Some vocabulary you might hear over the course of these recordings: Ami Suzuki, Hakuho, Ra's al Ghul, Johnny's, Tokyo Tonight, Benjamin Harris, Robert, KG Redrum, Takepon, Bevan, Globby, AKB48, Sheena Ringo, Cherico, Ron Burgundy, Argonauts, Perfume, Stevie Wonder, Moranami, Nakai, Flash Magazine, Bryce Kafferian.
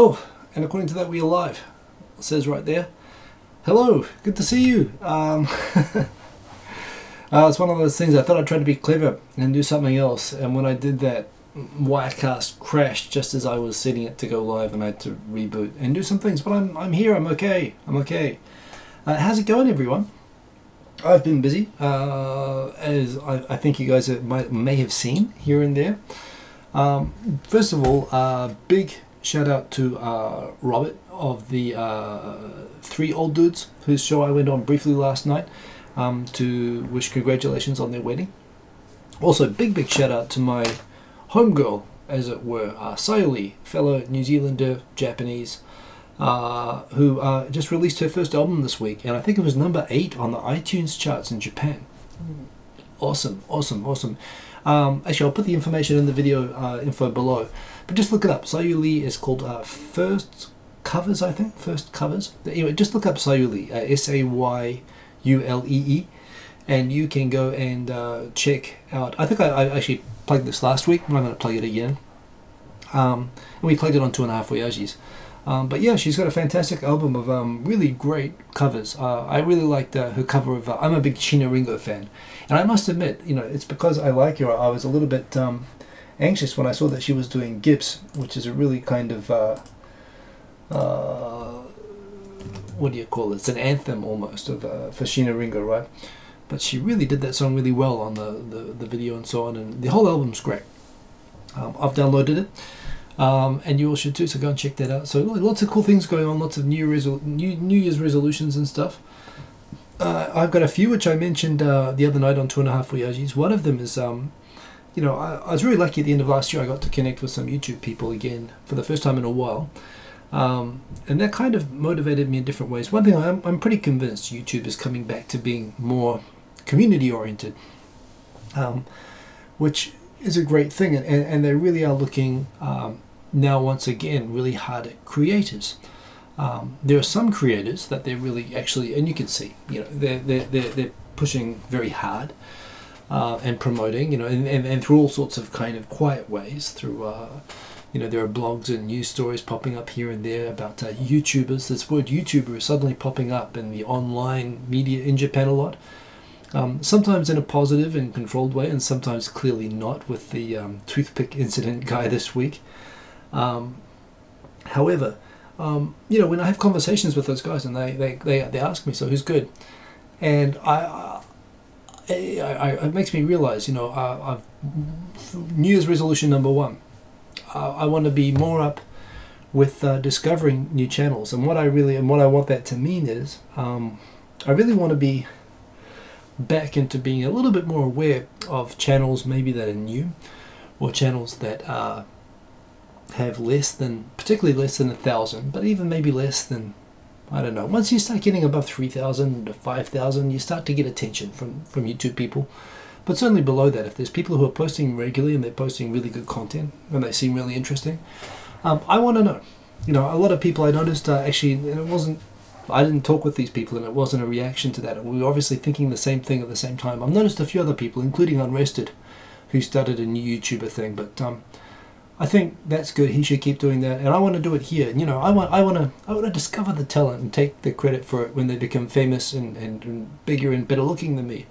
Oh, and according to that, we are live. It says right there. Hello, good to see you. It's one of those things. I thought I'd try to be clever and do something else, and when I did that, Wirecast crashed just as I was setting it to go live, and I had to reboot and do some things. But I'm here. I'm okay. I'm okay. How's it going, everyone? I've been busy, as I think you guys may have seen here and there. First of all, big shout out to Robert of the Three Old Dudes, whose show I went on briefly last night, to wish congratulations on their wedding. Also, big shout out to my homegirl, as it were, Sayuri, fellow New Zealander, Japanese, who just released her first album this week, and I think it was number 8 on the iTunes charts in Japan. Awesome. Actually, I'll put the information in the video info below, but just look it up. Sayuri is called First Covers, I think. First Covers. Anyway, just look up Sayuri, S-A-Y-U-L-E-E, and you can go and check out. I think I actually plugged this last week, but I'm going to plug it again. And we plugged it on Two and a Half Voyages. But yeah, she's got a fantastic album of really great covers. I really liked her cover of, I'm a big Sheena Ringo fan. And I must admit, you know, it's because I like her, I was a little bit anxious when I saw that she was doing Gips, which is a really kind of, what do you call it? It's an anthem almost of for Sheena Ringo, right? But she really did that song really well on the video and so on, and the whole album's great. I've downloaded it. And you all should too, so go and check that out. So lots of cool things going on, lots of New Year's resolutions and stuff. I've got a few which I mentioned the other night on Two and a Half Voyages. One of them is, you know, I was really lucky at the end of last year. I got to connect with some YouTube people again for the first time in a while. And that kind of motivated me in different ways. One thing I'm pretty convinced YouTube is coming back to being more community-oriented, which is a great thing. And they really are looking... now once again really hard at creators. There are some creators that they're really actually, and you can see, you know, they're pushing very hard and promoting, you know, and through all sorts of kind of quiet ways, through you know, there are blogs and news stories popping up here and there about YouTubers. This word YouTuber is suddenly popping up in the online media in Japan a lot, sometimes in a positive and controlled way, and sometimes clearly not, with the toothpick incident guy this week. However, you know, when I have conversations with those guys and they ask me, so who's good? And I it makes me realize, you know, New Year's resolution number 1, I want to be more up with discovering new channels. And what I want that to mean is, I really want to be back into being a little bit more aware of channels maybe that are new, or channels that are have particularly less than 1,000, but even maybe less than, I don't know, once you start getting above 3,000 to 5,000, you start to get attention from YouTube people. But certainly below that, if there's people who are posting regularly and they're posting really good content and they seem really interesting, I want to know. You know, a lot of people I noticed actually, and I didn't talk with these people and it wasn't a reaction to that. We were obviously thinking the same thing at the same time. I've noticed a few other people, including Unrested, who started a new YouTuber thing, but I think that's good. He should keep doing that, and I want to do it here. You know, I want to discover the talent and take the credit for it when they become famous and bigger and better looking than me,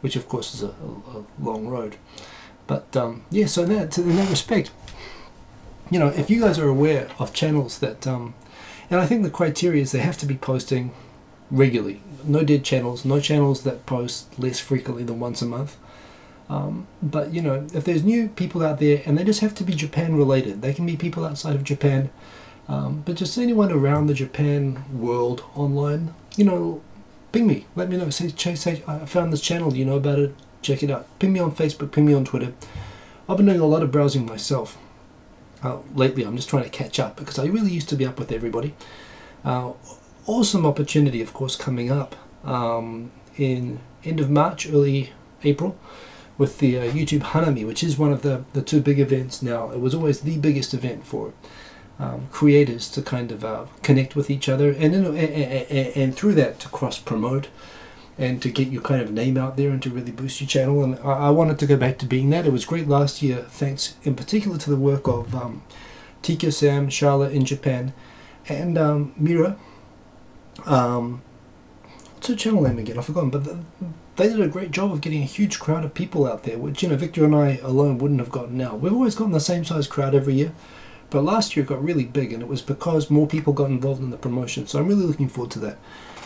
which of course is a long road. But yeah, so in that respect, you know, if you guys are aware of channels that, and I think the criteria is they have to be posting regularly, no dead channels, no channels that post less frequently than once a month. But, you know, if there's new people out there, and they just have to be Japan related, they can be people outside of Japan, but just anyone around the Japan world online, you know, ping me, let me know, say I found this channel, you know about it, check it out, ping me on Facebook, ping me on Twitter. I've been doing a lot of browsing myself lately. I'm just trying to catch up, because I really used to be up with everybody. Awesome opportunity, of course, coming up in end of March, early April, with the YouTube Hanami, which is one of the 2 big events now. It was always the biggest event for creators to kind of connect with each other, and through that to cross-promote and to get your kind of name out there and to really boost your channel. And I wanted to go back to being that. It was great last year, thanks in particular to the work of Tika Sam, Sharla in Japan, and Mira. What's her channel name again? I've forgotten, but they did a great job of getting a huge crowd of people out there, which, you know, Victor and I alone wouldn't have gotten out. We've always gotten the same size crowd every year, but last year it got really big, and it was because more people got involved in the promotion, so I'm really looking forward to that.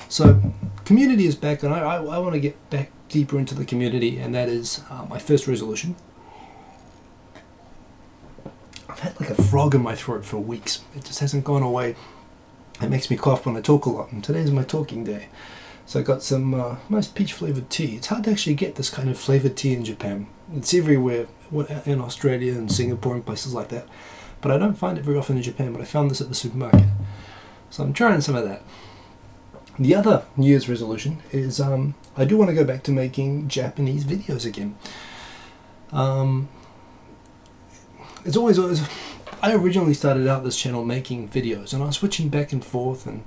So community is back, and I want to get back deeper into the community, and that is my first resolution. I've had like a frog in my throat for weeks. It just hasn't gone away. It makes me cough when I talk a lot, and today's my talking day. So I got some nice peach flavored tea. It's hard to actually get this kind of flavored tea in Japan. It's everywhere in Australia and Singapore and places like that, but I don't find it very often in Japan, but I found this at the supermarket. So I'm trying some of that. The other New Year's resolution is I do want to go back to making Japanese videos again. It's always I originally started out this channel making videos, and I was switching back and forth, and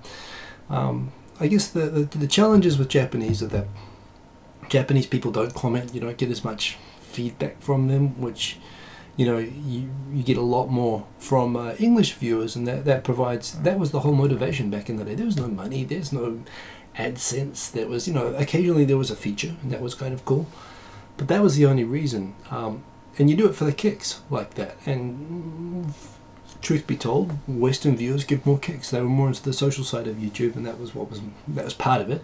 I guess the challenges with Japanese are that Japanese people don't comment, you don't get as much feedback from them, which, you know, you get a lot more from English viewers, and that was the whole motivation back in the day. There was no money, there's no AdSense, there was, you know, occasionally there was a feature, and that was kind of cool, but that was the only reason. And you do it for the kicks like that, and truth be told, Western viewers give more kicks. They were more into the social side of YouTube, and that was that was part of it.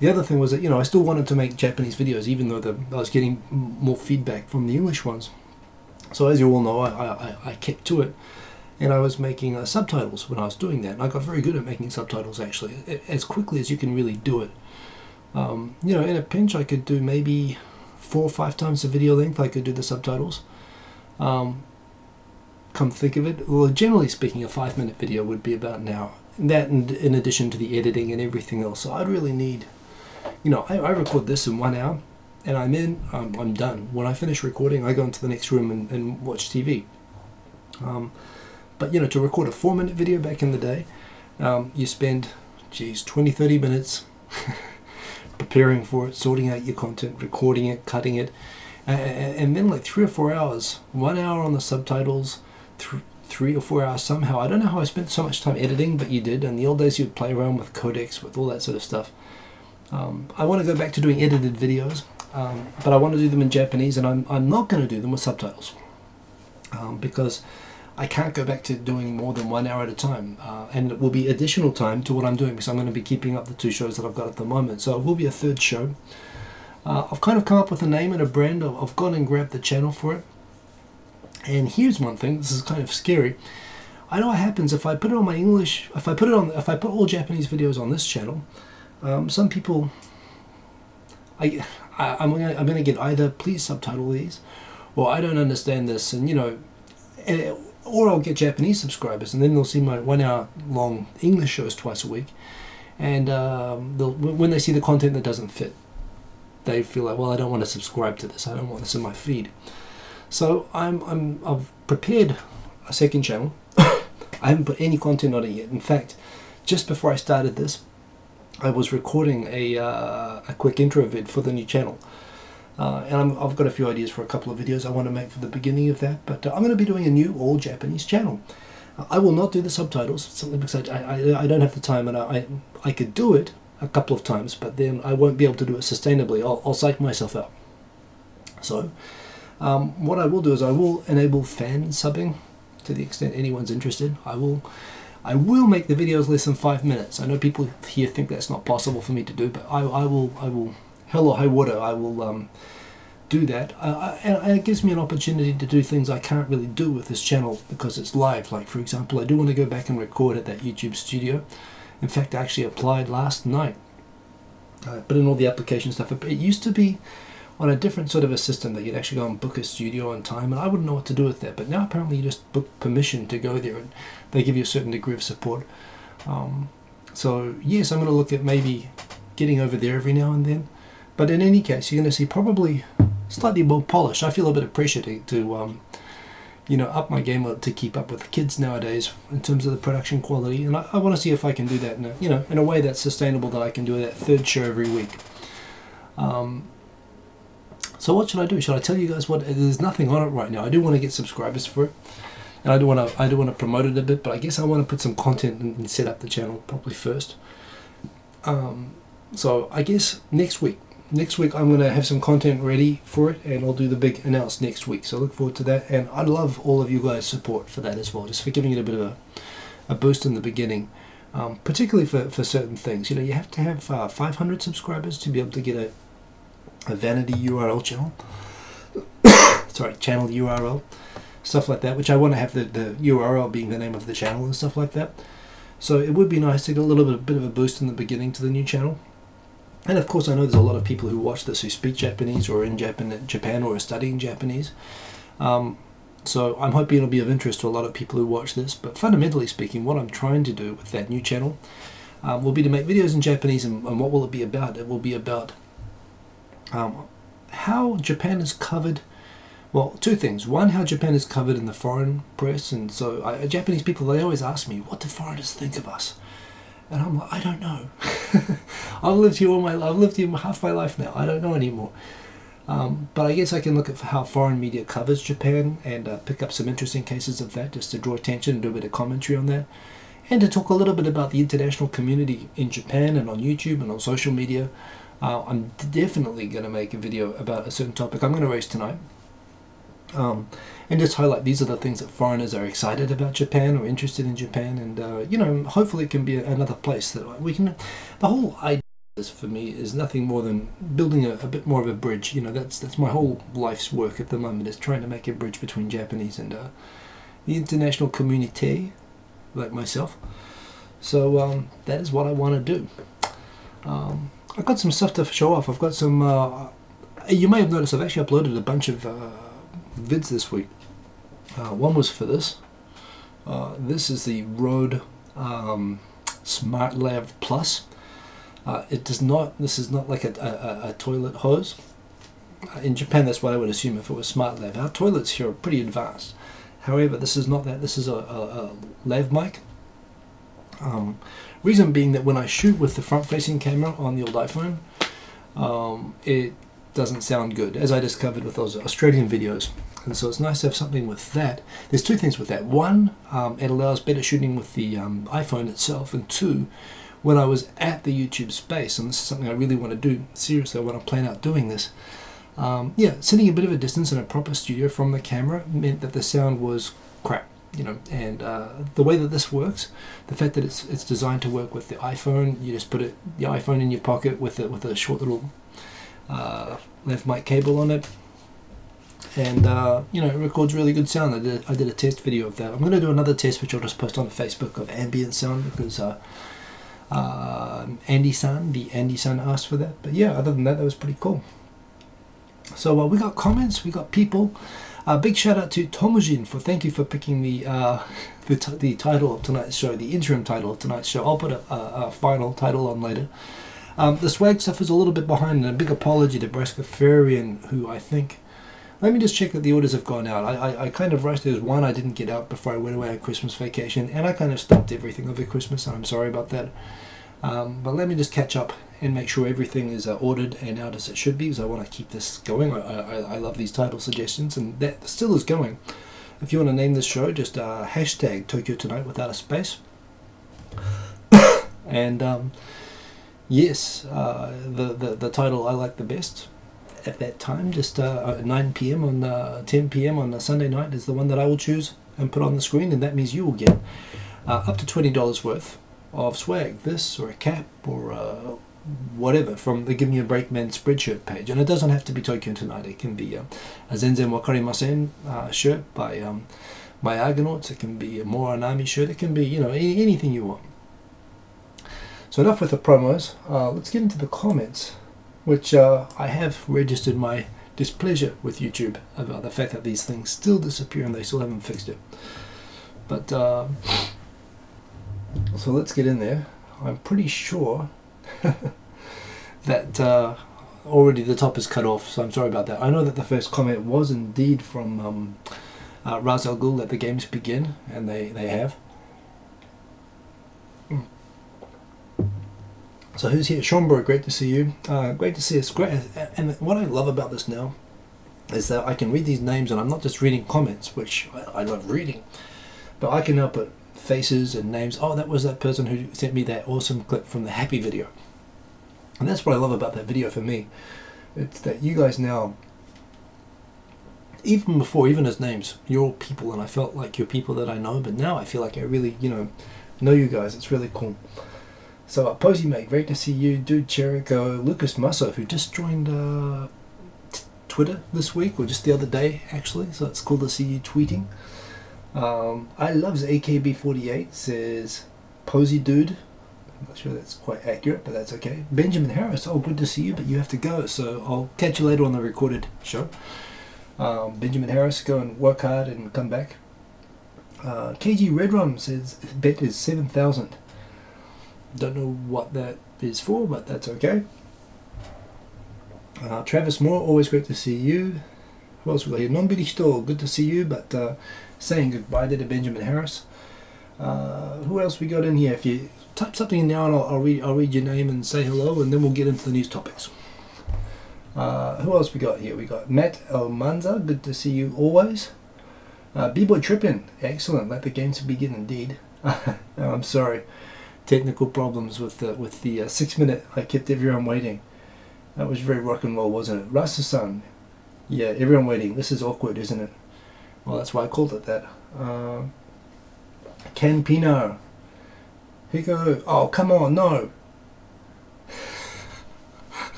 The other thing was that, you know, I still wanted to make Japanese videos, even though I was getting more feedback from the English ones. So as you all know, I kept to it, and I was making subtitles when I was doing that, and I got very good at making subtitles, actually, as quickly as you can really do it. You know, in a pinch, I could do maybe 4 or 5 times the video length. I could do the subtitles. Come think of it, well, generally speaking, a 5-minute video would be about an hour. That, and in addition to the editing and everything else. So I'd really need, you know, I record this in 1 hour, and I'm done. When I finish recording, I go into the next room and watch TV. But, you know, to record a 4-minute video back in the day, you spend, geez, 20-30 minutes preparing for it, sorting out your content, recording it, cutting it, and then like 3 or 4 hours, 1 hour on the subtitles, 3 or 4 hours somehow. I don't know how I spent so much time editing, but you did. In the old days, you'd play around with codecs, with all that sort of stuff. I want to go back to doing edited videos, but I want to do them in Japanese, and I'm not going to do them with subtitles, because I can't go back to doing more than 1 hour at a time, and it will be additional time to what I'm doing, because I'm going to be keeping up the 2 shows that I've got at the moment, so it will be a 3rd show. I've kind of come up with a name and a brand. I've gone and grabbed the channel for it. And here's one thing, this is kind of scary. I know what happens if I put it on my English, if I put all Japanese videos on this channel, some people, I'm going to get either please subtitle these, or I don't understand this, and, you know, or I'll get Japanese subscribers, and then they'll see my 1 hour long English shows twice a week, and when they see the content that doesn't fit, they feel like, well, I don't want to subscribe to this, I don't want this in my feed. So I've prepared a 2nd channel. I haven't put any content on it yet. In fact, just before I started this, I was recording a quick intro vid for the new channel, and I've got a few ideas for a couple of videos I want to make for the beginning of that, but I'm going to be doing a new all Japanese channel. I will not do the subtitles, simply because I don't have the time, and I could do it a couple of times, but then I won't be able to do it sustainably. I'll psych myself out. So what I will do is I will enable fan subbing to the extent anyone's interested. I will make the videos less than 5 minutes. I know people here think that's not possible for me to do, but I will hell or high water, I will do that. And it gives me an opportunity to do things I can't really do with this channel because it's live. Like, for example, I do want to go back and record at that YouTube studio. In fact, I actually applied last night. I put in all the application stuff. It used to be on a different sort of a system that you'd actually go and book a studio on time, and I wouldn't know what to do with that, but now apparently you just book permission to go there, and they give you a certain degree of support. So yes, I'm going to look at maybe getting over there every now and then, but in any case, you're going to see probably slightly more polish. I feel a bit of pressure to you know, up my game to keep up with the kids nowadays in terms of the production quality, and I want to see if I can do that in a, you know, in a way that's sustainable, that I can do that 3rd show every week. So what should I do? Should I tell you guys what? There's nothing on it right now. I do want to get subscribers for it. and I do want to promote it a bit, but I guess I want to put some content and set up the channel properly first. So I guess next week I'm going to have some content ready for it, and I'll do the big announce next week, so I look forward to that. And I love all of you guys' support for that as well, just for giving it a bit of a boost in the beginning, particularly for certain things. You know, you have to have 500 subscribers to be able to get a vanity URL channel, sorry, channel URL, stuff like that, which I want to have the URL being the name of the channel and stuff like that. So it would be nice to get a little bit of a boost in the beginning to the new channel. And of course I know there's a lot of people who watch this who speak Japanese or are in Japan or are studying Japanese. So I'm hoping it'll be of interest to a lot of people who watch this. But fundamentally speaking, what I'm trying to do with that new channel will be to make videos in Japanese. And what will it be about? It will be about how Japan is covered. Well, two things. One, how Japan is covered in the foreign press, and so Japanese people, they always ask me, what do foreigners think of us? And I'm like, I don't know. I've lived here half my life now. I don't know anymore. But I guess I can look at how foreign media covers Japan and pick up some interesting cases of that, just to draw attention and do a bit of commentary on that, and to talk a little bit about the international community in Japan and on YouTube and on social media. I'm definitely going to make a video about a certain topic I'm going to raise tonight. And just highlight these are the things that foreigners are excited about Japan or interested in Japan, and you know, hopefully it can be another place that we can. The whole idea for me is nothing more than building a bit more of a bridge. You know, that's my whole life's work at the moment, is trying to make a bridge between Japanese and the international community, like myself. So that is what I want to do. I've got some stuff to show off. I've got some. You may have noticed I've actually uploaded a bunch of vids this week. One was for this. This is the Rode Smart Lav Plus. This is not like a toilet hose. In Japan, that's what I would assume if it was Smart Lav. Our toilets here are pretty advanced. However, this is not that. This is a lav mic. Reason being that when I shoot with the front-facing camera on the old iPhone, it doesn't sound good, as I discovered with those Australian videos. And so it's nice to have something with that. There's two things with that. One, it allows better shooting with the iPhone itself, and two, when I was at the YouTube space, and this is something I really want to do, seriously, I want to plan out doing this, sitting a bit of a distance in a proper studio from the camera meant that the sound was crap, you know. And the way that this works, the fact that it's designed to work with the iPhone, you just put the iPhone in your pocket with a short little left mic cable on it, and you know, it records really good sound. I did a test video of that. I'm going to do another test, which I'll just post on Facebook, of ambient sound, because the Andy-san asked for that. But yeah, other than that was pretty cool. So we got comments, we got people. Big shout out to Tomojin thank you for picking the title of tonight's show, the interim title of tonight's show. I'll put a final title on later. The swag stuff is a little bit behind, and a big apology to Bryce Kafferian, who I think... Let me just check that the orders have gone out. I kind of rushed. There's one I didn't get out before I went away on Christmas vacation, and I kind of stopped everything over Christmas, and I'm sorry about that. But let me just catch up and make sure everything is ordered and out as it should be, because I want to keep this going. I love these title suggestions, and that still is going. If you want to name this show, just hashtag Tokyo Tonight without a space. And... yes, the title I like the best at that time, just 9 p.m. on 10 p.m. on a Sunday night, is the one that I will choose and put on the screen, and that means you will get up to $20 worth of swag, this or a cap or whatever, from the Give Me a Break Man Spreadshirt page. And it doesn't have to be Tokyo Tonight. It can be a Zenzen Wakarimasen shirt by my Argonauts. It can be a Moranami shirt. It can be, you know, anything you want. So enough with the promos, let's get into the comments, which I have registered my displeasure with YouTube about the fact that these things still disappear and they still haven't fixed it. But, so let's get in there. I'm pretty sure that already the top is cut off, so I'm sorry about that. I know that the first comment was indeed from Ra's al Ghul, Let the Games Begin, and they have. So who's here? Schomburg, great to see you. Great to see us. Great. And what I love about this now is that I can read these names, and I'm not just reading comments, which I love reading. But I can now put faces and names. Oh, that was that person who sent me that awesome clip from the Happy video. And that's what I love about that video for me. It's that you guys now, even before, even as names, you're all people, and I felt like you're people that I know, but now I feel like I really, you know you guys. It's really cool. So, Posey, mate, great to see you. Dude Cherico, Lucas Musso, who just joined Twitter this week, or just the other day, actually, so it's cool to see you tweeting. I loves AKB48, says Posey Dude. I'm not sure that's quite accurate, but that's okay. Benjamin Harris, oh, good to see you, but you have to go, so I'll catch you later on the recorded show. Benjamin Harris, go and work hard and come back. KG Redrum says bet is 7,000. Don't know what that is for, but that's okay. Travis Moore, always great to see you. Who else we got here? Nonbirishto, good to see you, but saying goodbye there to Benjamin Harris. Who else we got in here? If you type something in now, and I'll read your name and say hello, and then we'll get into the news topics. Who else we got here? We got Matt Almanza, good to see you always. B-Boy Trippin, excellent, let the games begin indeed. No, I'm sorry, technical problems with the 6 minute, I kept everyone waiting. That was very rock and roll, wasn't it? Rasa-san, yeah, everyone waiting, this is awkward, isn't it? Well, that's why I called it that. Ken Pino, Hiko, oh come on, no!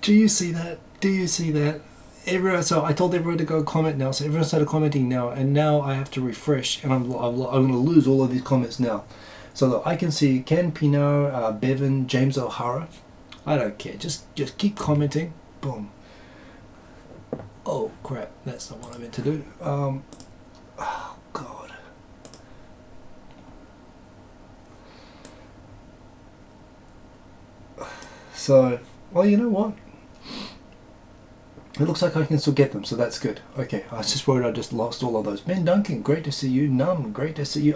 Do you see that? Do you see that? Everyone, so I told everyone to go comment now, so everyone started commenting now, and now I have to refresh, and I'm going to lose all of these comments now. So look, I can see Ken Pino, Bevan, James O'Hara. I don't care. Just keep commenting. Boom. Oh crap! That's not what I meant to do. Oh god. So, well, you know what? It looks like I can still get them, so that's good. Okay, I was just worried I just lost all of those. Ben Duncan, great to see you. Num, great to see you.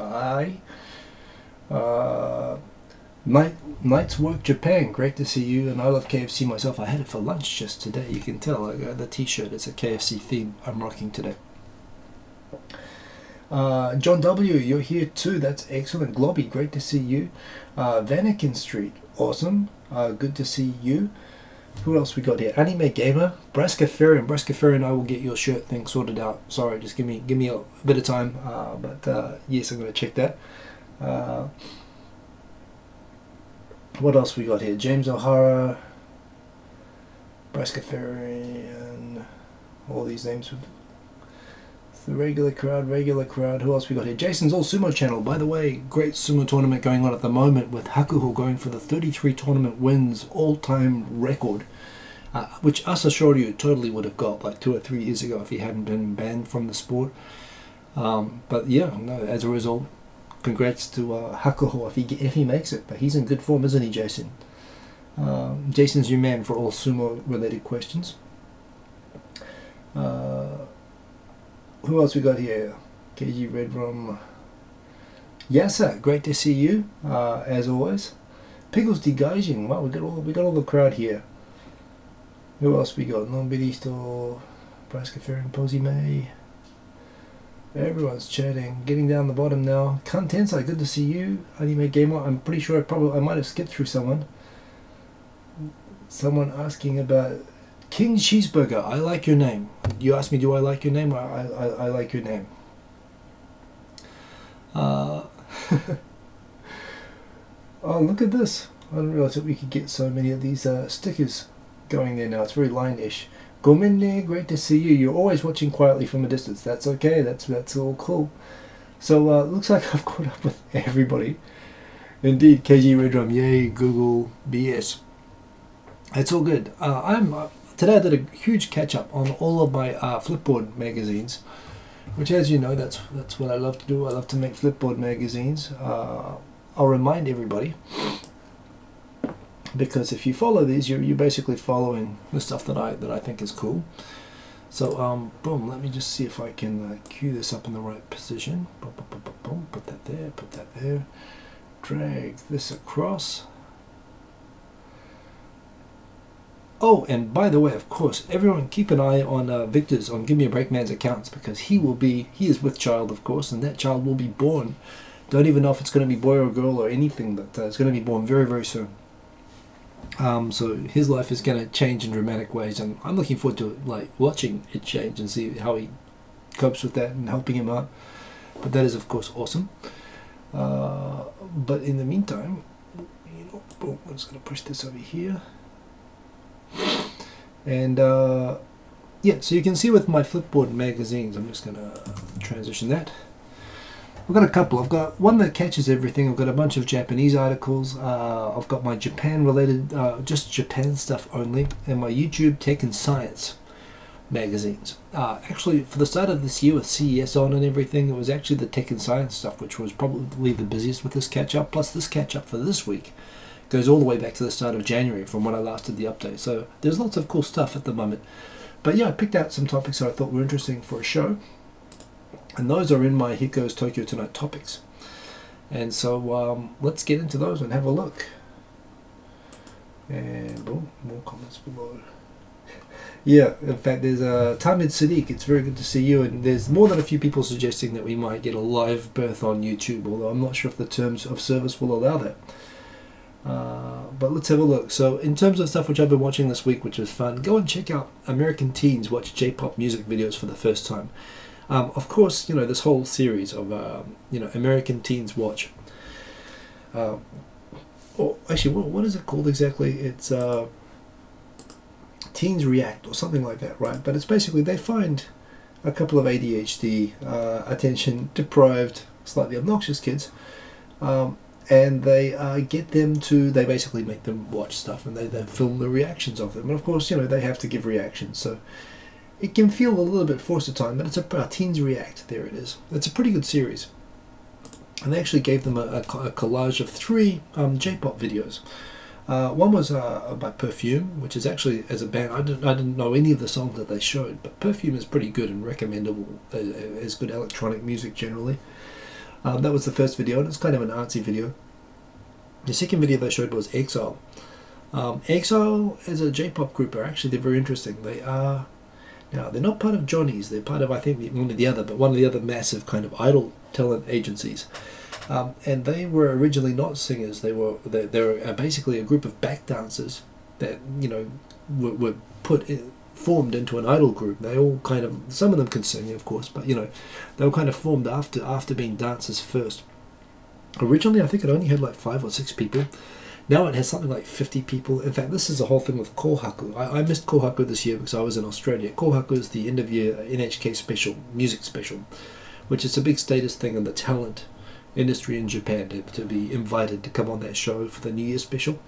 Night's Work Japan, great to see you. And I love KFC myself. I had it for lunch just today. You can tell I got the t-shirt. It's a KFC theme I'm rocking today. John W, you're here too. That's excellent. Globby, great to see you. Vanikin Street, awesome. Good to see you. Who else we got here? Anime Gamer, Bryce Kafferian. Bryce Kafferian, I will get your shirt thing sorted out. Sorry, just give me a bit of time. But yes, I'm going to check that. What else we got here? James O'Hara, Bryce Kafferian, all these names. It's the regular crowd. Who else we got here? Jason's All Sumo Channel. By the way, great sumo tournament going on at the moment with Hakuho going for the 33 tournament wins all-time record, which us Ashoryu totally would have got like 2 or 3 years ago if he hadn't been banned from the sport. But yeah, no, as a result, congrats to Hakuho if he makes it. But he's in good form, isn't he, Jason? Jason's your man for all sumo-related questions. Who else we got here? KG Redrum. Yasa, great to see you as always. Pickles Degaging. Wow, we got all the crowd here. Who else we got? Nonbirishto, Bryce Kafferian, Posey May. Everyone's chatting. Getting down the bottom now. Contensai, good to see you. Anime Gamer. I'm pretty sure I might have skipped through someone. Someone asking about King Cheeseburger, I like your name. You asked me, do I like your name? I like your name. Oh, look at this. I didn't realize that we could get so many of these stickers going there now. It's very line-ish. Gomenne, great to see you. You're always watching quietly from a distance. That's okay. That's all cool. So, looks like I've caught up with everybody. Indeed, KG Redrum, yay, Google, BS. It's all good. Today I did a huge catch-up on all of my Flipboard magazines, which, as you know, that's what I love to do. I love to make Flipboard magazines. I'll remind everybody, because if you follow these, you're basically following the stuff that I think is cool. So, boom, let me just see if I can cue this up in the right position. Boom, boom, boom, boom, boom. Put that there. Drag this across. Oh, and by the way, of course, everyone keep an eye on Victor's, on Give Me a Break Man's accounts, because he is with child, of course, and that child will be born. Don't even know if it's going to be boy or girl or anything, but it's going to be born very, very soon. So his life is going to change in dramatic ways, and I'm looking forward to watching it change and see how he copes with that and helping him out. But that is, of course, awesome. But in the meantime, boom, I'm just going to push this over here. And yeah, so you can see with my Flipboard magazines, I'm just going to transition that. I've got a couple. I've got one that catches everything. I've got a bunch of Japanese articles. I've got my Japan related, just Japan stuff only, and my YouTube Tech and Science magazines. Actually, for the start of this year with CES on and everything, it was actually the Tech and Science stuff, which was probably the busiest with this catch-up. Plus, this catch-up for this week goes all the way back to the start of January from when I last did the update. So there's lots of cool stuff at the moment. But yeah, I picked out some topics that I thought were interesting for a show. And those are in my Here Goes Tokyo Tonight topics. And so let's get into those and have a look. And boom, more comments below. Yeah, in fact, there's Tamid Sadiq. It's very good to see you. And there's more than a few people suggesting that we might get a live birth on YouTube, although I'm not sure if the terms of service will allow that. But let's have a look. So in terms of stuff which I've been watching this week, which was fun, go and check out American Teens Watch J-Pop Music Videos for the First Time. Of course, you know, this whole series of, you know, American Teens Watch. Or actually, what is it called exactly? It's Teens React or something like that, right? But it's basically they find a couple of ADHD, attention-deprived, slightly obnoxious kids, and they get them to, they basically make them watch stuff, and they film the reactions of them. And of course, you know, they have to give reactions, so... It can feel a little bit forced at time, but it's about Teens React. There it is. It's a pretty good series. And they actually gave them a collage of three J-pop videos. One was about Perfume, which is actually, as a band, I didn't know any of the songs that they showed, but Perfume is pretty good and recommendable as good electronic music generally. That was the first video, and it's kind of an artsy video. The second video they showed was Exile. Exile, as a J-pop group, are actually, they're very interesting. They are... Now, they're not part of Johnny's, they're part of, I think, one of the other, but one of the other massive kind of idol talent agencies. And they were originally not singers, they were basically a group of back dancers that, you know, were put in, formed into an idol group. They all kind of, some of them can sing, of course, but, you know, they were kind of formed after being dancers first. Originally, I think it only had like 5 or 6 people. Now it has something like 50 people. In fact, this is the whole thing with Kohaku. I missed Kohaku this year because I was in Australia. Kohaku is the end-of-year NHK special, music special, which is a big status thing in the talent industry in Japan to be invited to come on that show for the New Year special.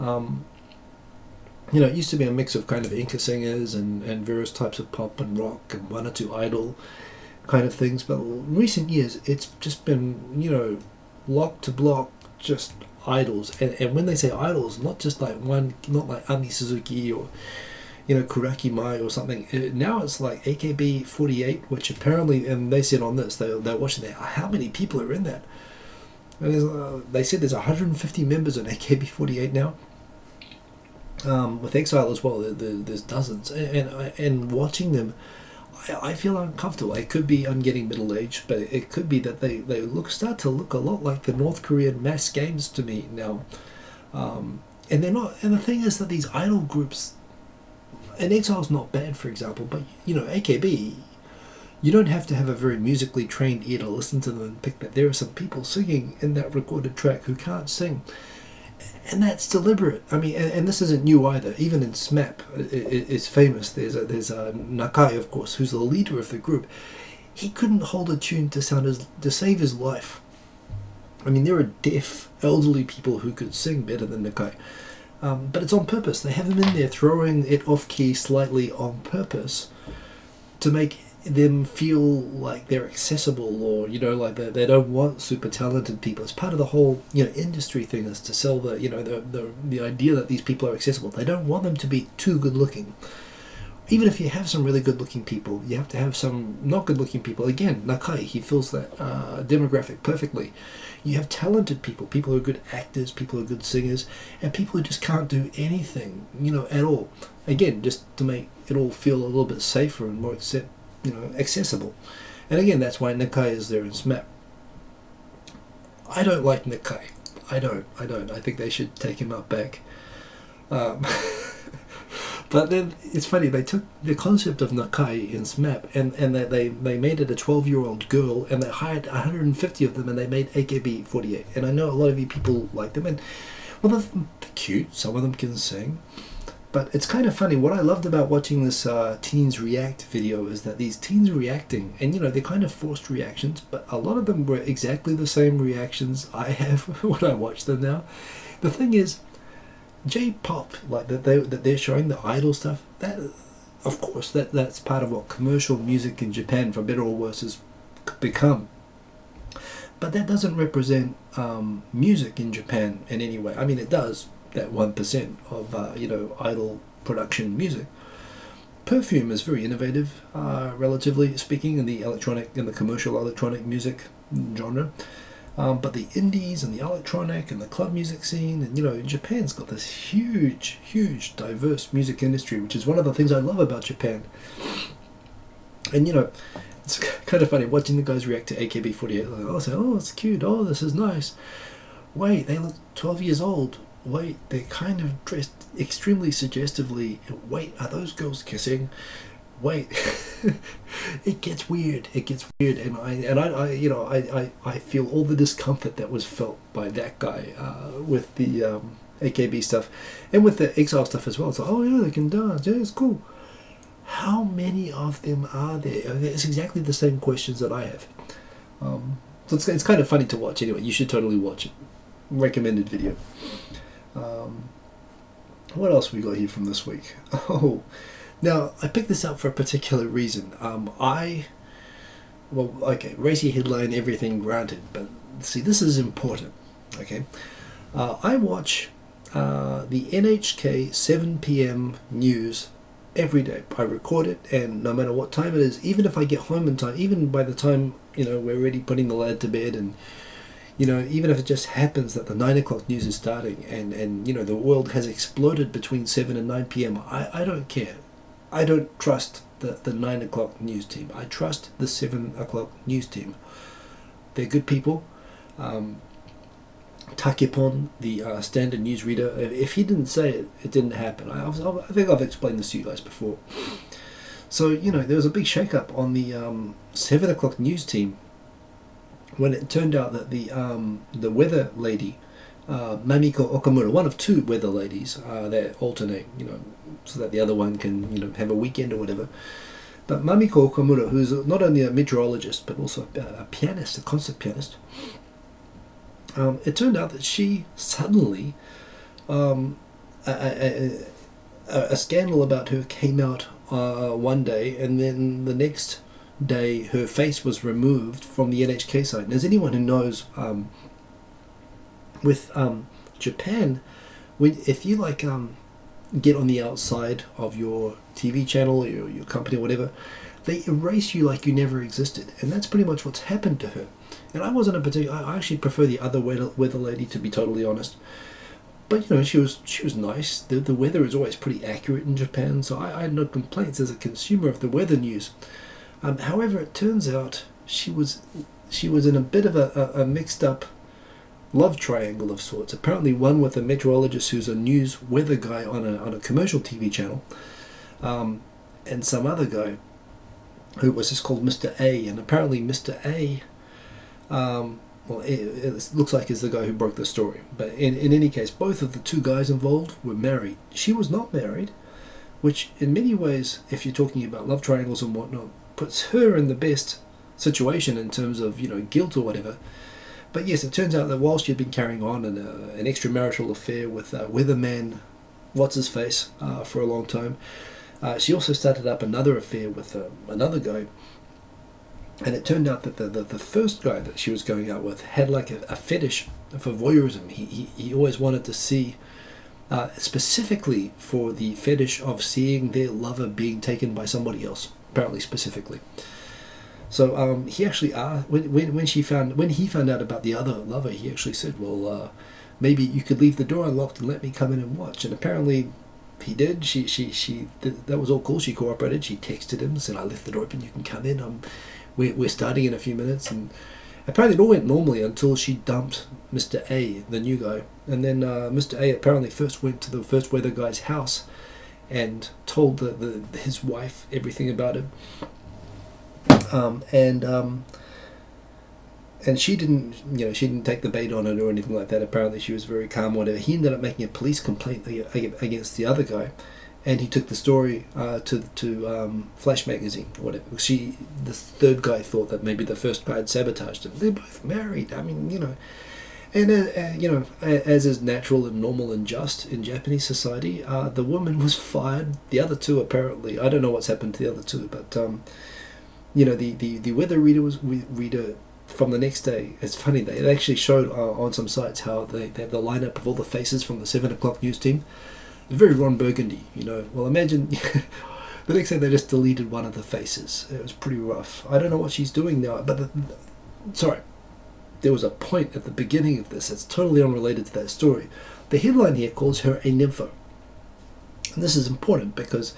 You know, it used to be a mix of kind of Inca singers and various types of pop and rock and 1 or 2 idol kind of things. But in recent years, it's just been, you know, block to block, just... idols, and when they say idols, not just like one, not like Ami Suzuki or, you know, Kuraki Mai or something. Now it's like AKB48, which apparently, and they said on this, they're watching that, how many people are in that? And they said there's 150 members in AKB48 now. With Exile as well, there's dozens, and watching them, I feel uncomfortable. It could be I'm getting middle-aged, but it could be that they start to look a lot like the North Korean mass games to me now. And they're not. And the thing is that these idol groups, and Exile's not bad, for example, but you know, AKB, you don't have to have a very musically trained ear to listen to them and pick that. There are some people singing in that recorded track who can't sing. And that's deliberate. I mean, and this isn't new either. Even in SMAP, it's famous. There's a Nakai, of course, who's the leader of the group. He couldn't hold a tune to save his life. I mean, there are deaf, elderly people who could sing better than Nakai. But it's on purpose. They have him in there throwing it off-key slightly on purpose to make them feel like they're accessible, or you know, like they don't want super talented people. It's part of the whole, you know, industry thing is to sell the, you know, the idea that these people are accessible. They don't want them to be too good looking even if you have some really good-looking people, you have to have some not good-looking people. Again, Nakai, he fills that demographic perfectly. You have talented people, people who are good actors, people who are good singers, and people who just can't do anything, you know, at all. Again, just to make it all feel a little bit safer and more accessible. And again, that's why Nakai is there in SMAP. I don't like Nakai. I don't. I think they should take him out back. But then it's funny, they took the concept of Nakai in SMAP and they made it a 12-year-old girl, and they hired 150 of them and they made AKB48. And I know a lot of you people like them, and well, they're cute, some of them can sing. But it's kind of funny, what I loved about watching this Teens React video is that these teens reacting, and you know, they're kind of forced reactions, but a lot of them were exactly the same reactions I have when I watch them now. The thing is, J-pop, like that they're showing the idol stuff, that of course that's part of what commercial music in Japan, for better or worse, has become. But that doesn't represent music in Japan in any way. I mean, it does, that 1% of you know, idol production music. Perfume is very innovative, relatively speaking, in the commercial electronic music genre. But the indies and the electronic and the club music scene, and you know, Japan's got this huge, huge diverse music industry, which is one of the things I love about Japan. And you know, it's kind of funny watching the guys react to AKB48. Like, I'll say, oh, it's cute. Oh, this is nice. Wait, they look 12 years old. Wait, they're kind of dressed extremely suggestively. Wait, are those girls kissing? Wait, it gets weird. It gets weird, and I you know, I feel all the discomfort that was felt by that guy with the AKB stuff, and with the Exile stuff as well. It's like, oh yeah, they can dance. Yeah, it's cool. How many of them are there? I mean, it's exactly the same questions that I have. So it's kind of funny to watch. Anyway, you should totally watch it. Recommended video. What else we got here from this week? Oh, now I picked this up for a particular reason. Well, okay, racy headline, everything granted, but see, this is important. Okay, I watch the NHK 7 PM news every day. I record it, and no matter what time it is, even if I get home in time, even by the time, you know, we're already putting the lad to bed, and you know, even if it just happens that the 9 o'clock news is starting, and you know, the world has exploded between 7 and 9 PM, I don't care. I don't trust the 9 o'clock news team. I trust the 7 o'clock news team. They're good people. Takepon, the standard newsreader, if he didn't say it, it didn't happen. I think I've explained this to you guys before. So, you know, there was a big shakeup on the 7 o'clock news team when it turned out that the weather lady, Mamiko Okamura, one of two weather ladies, they alternate, you know, so that the other one can, you know, have a weekend or whatever. But Mamiko Okamura, who's not only a meteorologist but also a pianist, a concert pianist, it turned out that she suddenly, a scandal about her came out one day, and then the next day her face was removed from the NHK site. And as anyone who knows, with Japan, if you like get on the outside of your TV channel or your company or whatever, they erase you like you never existed. And that's pretty much what's happened to her. And I wasn't a particular, I actually prefer the other weather lady, to be totally honest. But you know, she was nice. The weather is always pretty accurate in Japan, so I had no complaints as a consumer of the weather news. However, it turns out she was in a bit of a mixed up love triangle of sorts. Apparently, one with a meteorologist who's a news weather guy on a commercial TV channel, and some other guy who was just called Mr. A. And apparently, Mr. A, well, it looks like is the guy who broke the story. But in any case, both of the two guys involved were married. She was not married, which in many ways, if you're talking about love triangles and whatnot, puts her in the best situation in terms of, you know, guilt or whatever. But yes, it turns out that while she had been carrying on in an extramarital affair with weatherman what's-his-face for a long time, she also started up another affair with another guy. And it turned out that the first guy that she was going out with had like a fetish for voyeurism. He always wanted to see specifically for the fetish of seeing their lover being taken by somebody else, apparently specifically. So he actually asked, when he found out about the other lover, he actually said, well, maybe you could leave the door unlocked and let me come in and watch. And apparently he did. That was all cool. She cooperated. She texted him, said, I left the door open, you can come in. We're starting in a few minutes. And apparently it all went normally until she dumped Mr. A, the new guy. And then Mr. A apparently first went to the first weather guy's house and told his wife everything about him. And she didn't take the bait on it or anything like that. Apparently she was very calm, whatever. He ended up making a police complaint against the other guy, and he took the story to Flash magazine or whatever. The third guy thought that maybe the first guy had sabotaged him. They're both married. I mean, you know, and as is natural and normal and just in Japanese society, the woman was fired. The other two, apparently, I don't know what's happened to the other two, but the weather reader from the next day. It's funny, they actually showed on some sites how they have the lineup of all the faces from the 7 o'clock news team. Very Ron Burgundy, you know. Well, imagine the next day they just deleted one of the faces. It was pretty rough. I don't know what she's doing now, but there was a point at the beginning of this that's totally unrelated to that story. The headline here calls her a nympho, and this is important because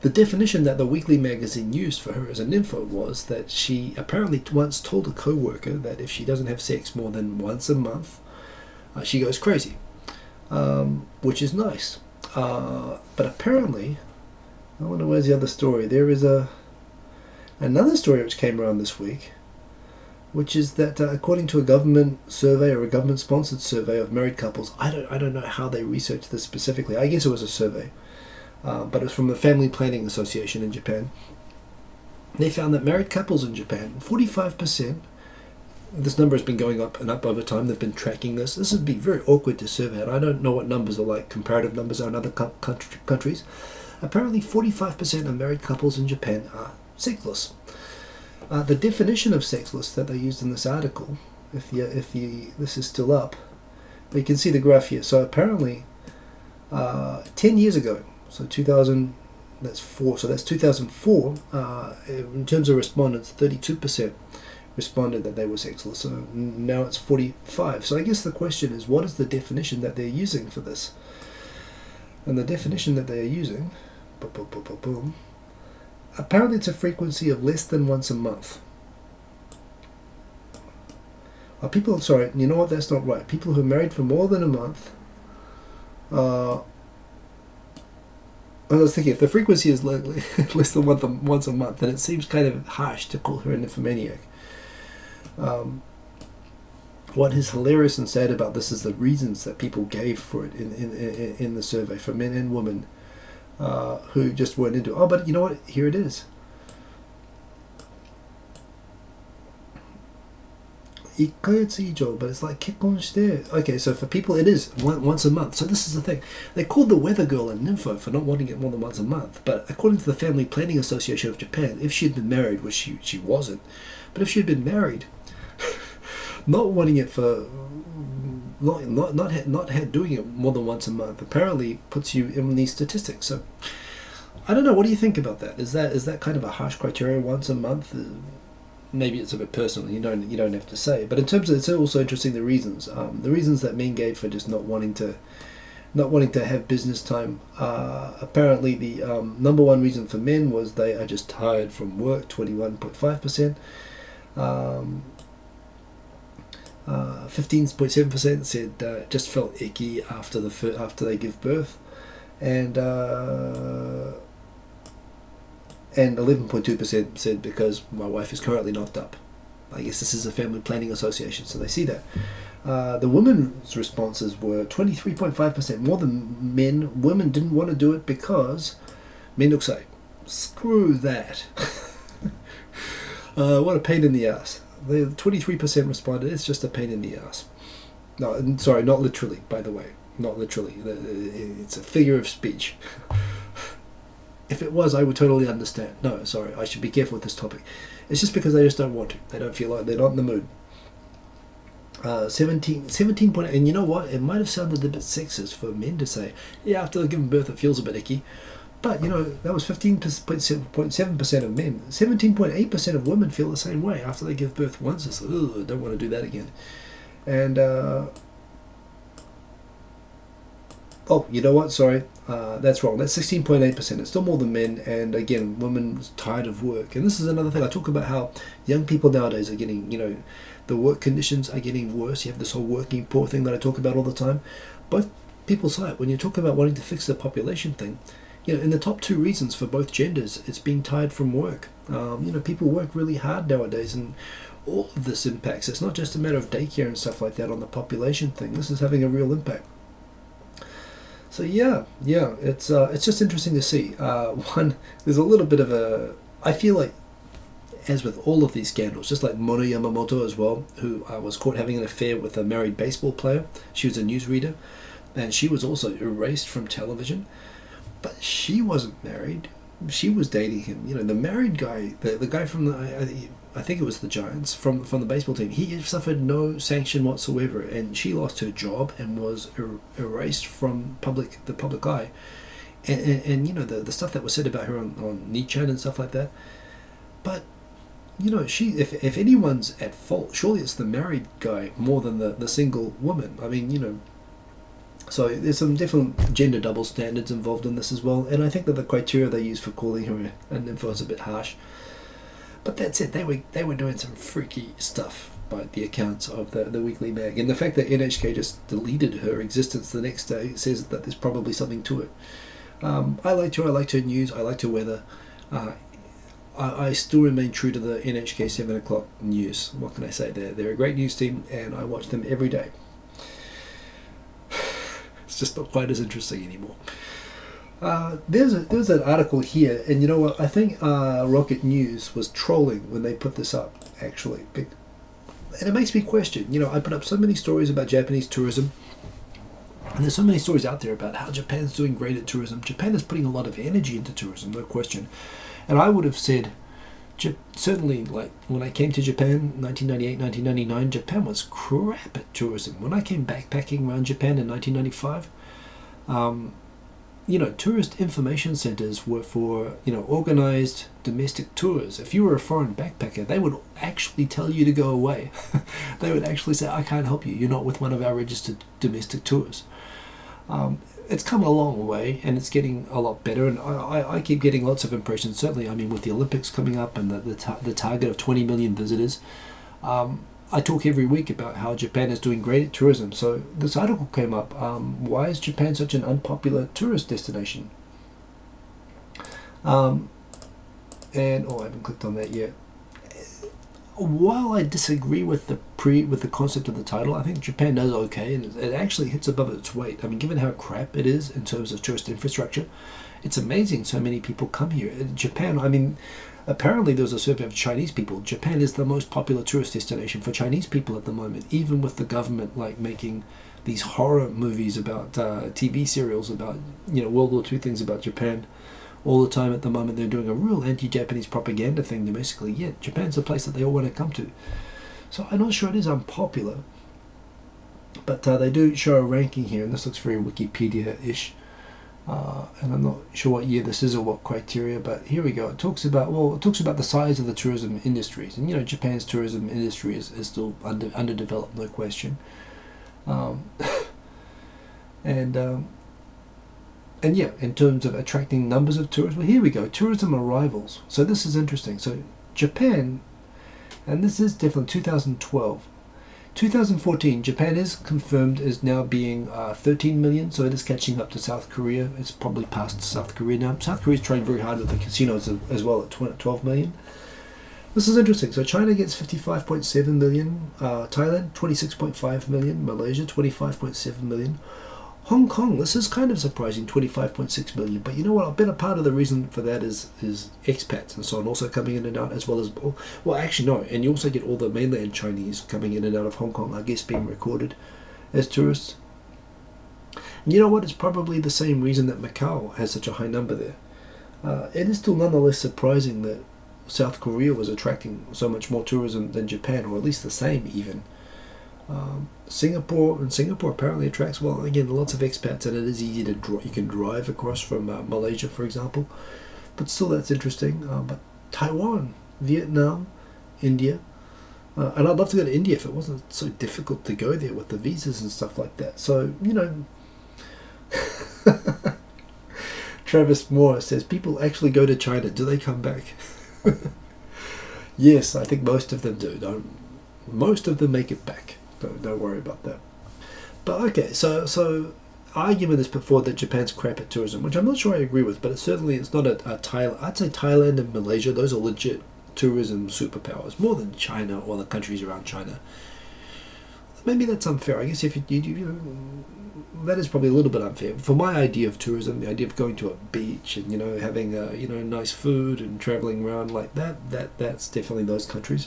the definition that the weekly magazine used for her as a nympho was that she apparently once told a co-worker that if she doesn't have sex more than once a month, she goes crazy, which is nice. But apparently, I wonder where's the other story. There is another story which came around this week, which is that according to a government survey or a government-sponsored survey of married couples, I don't know how they researched this specifically. I guess it was a survey. But it was from the Family Planning Association in Japan. They found that married couples in Japan, 45%, this number has been going up and up over time, they've been tracking this. This would be very awkward to survey, and I don't know what numbers are like, comparative numbers are in other countries. Apparently 45% of married couples in Japan are sexless. The definition of sexless that they used in this article, if this is still up, but you can see the graph here. So apparently, 10 years ago, so 2004, in terms of respondents, 32% responded that they were sexless. So now it's 45. So I guess the question is, what is the definition that they're using for this? And the definition that they are using, apparently it's a frequency of less than once a month. Sorry, you know what, that's not right. People who are married for more than a month, I was thinking, if the frequency is less than once a month, then it seems kind of harsh to call her a nymphomaniac. What is hilarious and sad about this is the reasons that people gave for it in the survey, for men and women who just weren't into it. Oh, but you know what? Here it is. But it's like kekkon shite. Okay, so for people it is once a month. So this is the thing. They called the weather girl a nympho for not wanting it more than once a month. But according to the Family Planning Association of Japan, if she had been married, which she wasn't, but if she had been married, not wanting it for not doing it more than once a month, apparently puts you in these statistics. So I don't know. What do you think about that? Is that kind of a harsh criteria? Once a month. Maybe it's a bit personal, you don't have to say. But in terms of, it's also interesting the reasons that men gave for just not wanting to have business time. Apparently the number one reason for men was they are just tired from work, 21.5%. 15.7% said just felt icky after they give birth, and 11.2% said because my wife is currently knocked up. I guess this is a Family Planning Association, so they see that. The women's responses were 23.5%, more than men. Women didn't want to do it because men look like, screw that. What a pain in the ass. The 23% responded, it's just a pain in the ass. No, sorry, not literally, by the way. Not literally. It's a figure of speech. If it was, I would totally understand. No, sorry, I should be careful with this topic. It's just because they just don't want to. They don't feel like, they're not in the mood. 17.8, and you know what, it might have sounded a bit sexist for men to say, yeah, after giving birth it feels a bit icky, but you know, that was 15.7% of men. 17.8% of women feel the same way after they give birth once. It's like, ugh, I don't want to do that again. And oh, you know what, sorry, that's wrong. That's 16.8%. It's still more than men, and again, women tired of work. And this is another thing I talk about, how young people nowadays are getting, you know, the work conditions are getting worse. You have this whole working poor thing that I talk about all the time. Both people say it. When you talk about wanting to fix the population thing, you know, in the top two reasons for both genders, it's being tired from work. You know, people work really hard nowadays, and all of this impacts. It's not just a matter of daycare and stuff like that on the population thing. This is having a real impact. So yeah, it's just interesting to see. One, there's a little bit of a, I feel like, as with all of these scandals, just like Mono Yamamoto as well, who was caught having an affair with a married baseball player. She was a newsreader, and she was also erased from television. But she wasn't married. She was dating him. You know, the married guy, the guy from the, I think it was the Giants, from the baseball team, he suffered no sanction whatsoever, and she lost her job and was erased from the public eye. And you know, the stuff that was said about her on Nichan and stuff like that. But you know, if anyone's at fault, surely it's the married guy more than the single woman. I mean, you know, so there's some different gender double standards involved in this as well. And I think that the criteria they use for calling her an nympho is a bit harsh. But that's it. They were doing some freaky stuff by the accounts of the Weekly Mag. And the fact that NHK just deleted her existence the next day says that there's probably something to it. I liked her. I liked her news. I liked her weather. I still remain true to the NHK 7 o'clock news. What can I say? They're a great news team, and I watch them every day. It's just not quite as interesting anymore. There's an article here, and you know what? I think Rocket News was trolling when they put this up, actually. And it makes me question. You know, I put up so many stories about Japanese tourism, and there's so many stories out there about how Japan's doing great at tourism. Japan is putting a lot of energy into tourism, no question. And I would have said, certainly, like, when I came to Japan, 1998, 1999, Japan was crap at tourism. When I came backpacking around Japan in 1995, you know, tourist information centers were for, you know, organized domestic tours. If you were a foreign backpacker, they would actually tell you to go away. They would actually say, I can't help you. You're not with one of our registered domestic tours. It's come a long way, and it's getting a lot better, and I keep getting lots of impressions, certainly, I mean, with the Olympics coming up and the target of 20 million visitors. I talk every week about how Japan is doing great at tourism. So this article came up, why is Japan such an unpopular tourist destination? And oh, I haven't clicked on that yet. While I disagree with the concept of the title, I think Japan does okay, and it actually hits above its weight. I mean, given how crap it is in terms of tourist infrastructure, it's amazing so many people come here. In Japan, I mean, apparently there was a survey of Chinese people. Japan is the most popular tourist destination for Chinese people at the moment, even with the government like making these horror movies about TV serials about, you know, World War II things about Japan. All the time at the moment, they're doing a real anti-Japanese propaganda thing domestically. Yeah, Japan's a place that they all want to come to. So I'm not sure it is unpopular, but they do show a ranking here, and this looks very Wikipedia-ish. And I'm not sure what year this is or what criteria, but here we go. It talks about, well, it talks about the size of the tourism industries, and you know, Japan's tourism industry is still underdeveloped, no question. And yeah, in terms of attracting numbers of tourists, well, here we go, tourism arrivals. So this is interesting. So Japan, and this is definitely 2012. 2014, Japan is confirmed as now being 13 million, so it is catching up to South Korea. It's probably past South Korea now. South Korea's trying very hard with the casinos as well at 12 million. This is interesting. So China gets 55.7 million, Thailand 26.5 million, Malaysia 25.7 million. Hong Kong, this is kind of surprising, 25.6 million, but you know what, I bet a part of the reason for that is expats and so on also coming in and out, as well as, well, actually no, and you also get all the mainland Chinese coming in and out of Hong Kong, I guess, being recorded as tourists. And you know what, it's probably the same reason that Macau has such a high number there. It is still nonetheless surprising that South Korea was attracting so much more tourism than Japan, or at least the same even. Singapore apparently attracts, well, again, lots of expats, and it is easy to drive. You can drive across from Malaysia, for example, but still that's interesting. But Taiwan, Vietnam, India, and I'd love to go to India if it wasn't so difficult to go there with the visas and stuff like that. So, you know, Travis Moore says, people actually go to China, do they come back? Yes, I think most of them do. Most of them make it back. Don't worry about that. But okay, so argument is put forward that Japan's crap at tourism, which I'm not sure I agree with, but it's not a Thailand. I'd say Thailand and Malaysia, those are legit tourism superpowers, more than China or the countries around China. Maybe that's unfair. I guess if you know, that is probably a little bit unfair. For my idea of tourism, the idea of going to a beach and, you know, having nice food and traveling around like that, that's definitely those countries.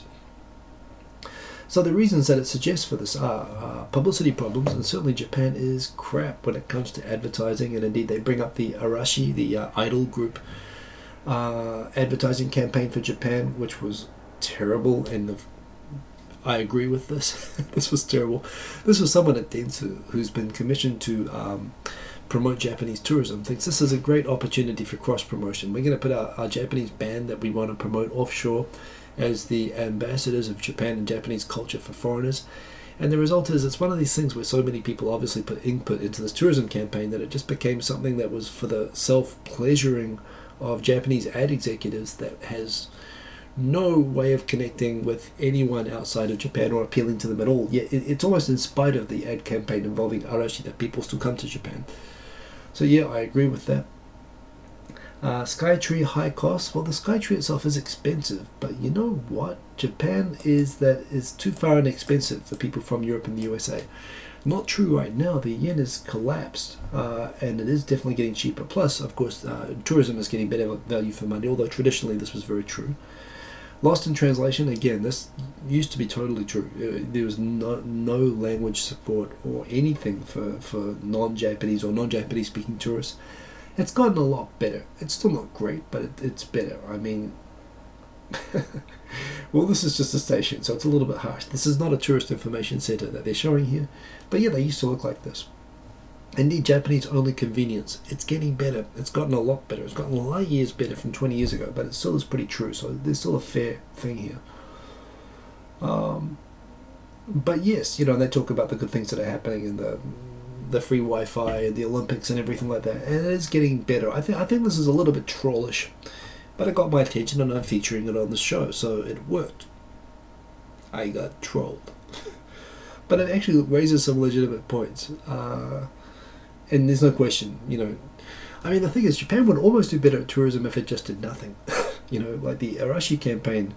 So the reasons that it suggests for this are publicity problems, and certainly Japan is crap when it comes to advertising, and indeed they bring up the Arashi, the Idol Group advertising campaign for Japan, which was terrible, and I agree with this. This was terrible. This was someone at Dentsu who's been commissioned to promote Japanese tourism, thinks this is a great opportunity for cross-promotion. We're going to put our Japanese band that we want to promote offshore as the ambassadors of Japan and Japanese culture for foreigners, and the result is it's one of these things where so many people obviously put input into this tourism campaign that it just became something that was for the self-pleasuring of Japanese ad executives that has no way of connecting with anyone outside of Japan or appealing to them at all. Yet it's almost in spite of the ad campaign involving Arashi that people still come to Japan. So yeah, I agree with that. Skytree high cost. Well, the Skytree itself is expensive, but you know what? Japan is too far and expensive for people from Europe and the USA. Not true right now. The yen has collapsed, and it is definitely getting cheaper. Plus, of course, tourism is getting better value for money, although traditionally this was very true. Lost in translation, again, this used to be totally true. There was no language support or anything for non-Japanese or non-Japanese speaking tourists. It's gotten a lot better. It's still not great, but it's better. I mean, well, this is just a station, so it's a little bit harsh. This is not a tourist information center that they're showing here. But yeah, they used to look like this. Indeed, Japanese only convenience. It's getting better. It's gotten a lot better. It's gotten a lot of years better from 20 years ago, but it still is pretty true. So there's still a fair thing here. But yes, you know, they talk about the good things that are happening in the free Wi-Fi and the Olympics and everything like that, and it is getting better. I think this is a little bit trollish, but it got my attention and I'm featuring it on the show, so it worked. I got trolled. But it actually raises some legitimate points, and there's no question, you know, I mean, the thing is, Japan would almost do better at tourism if it just did nothing. You know, like the Arashi campaign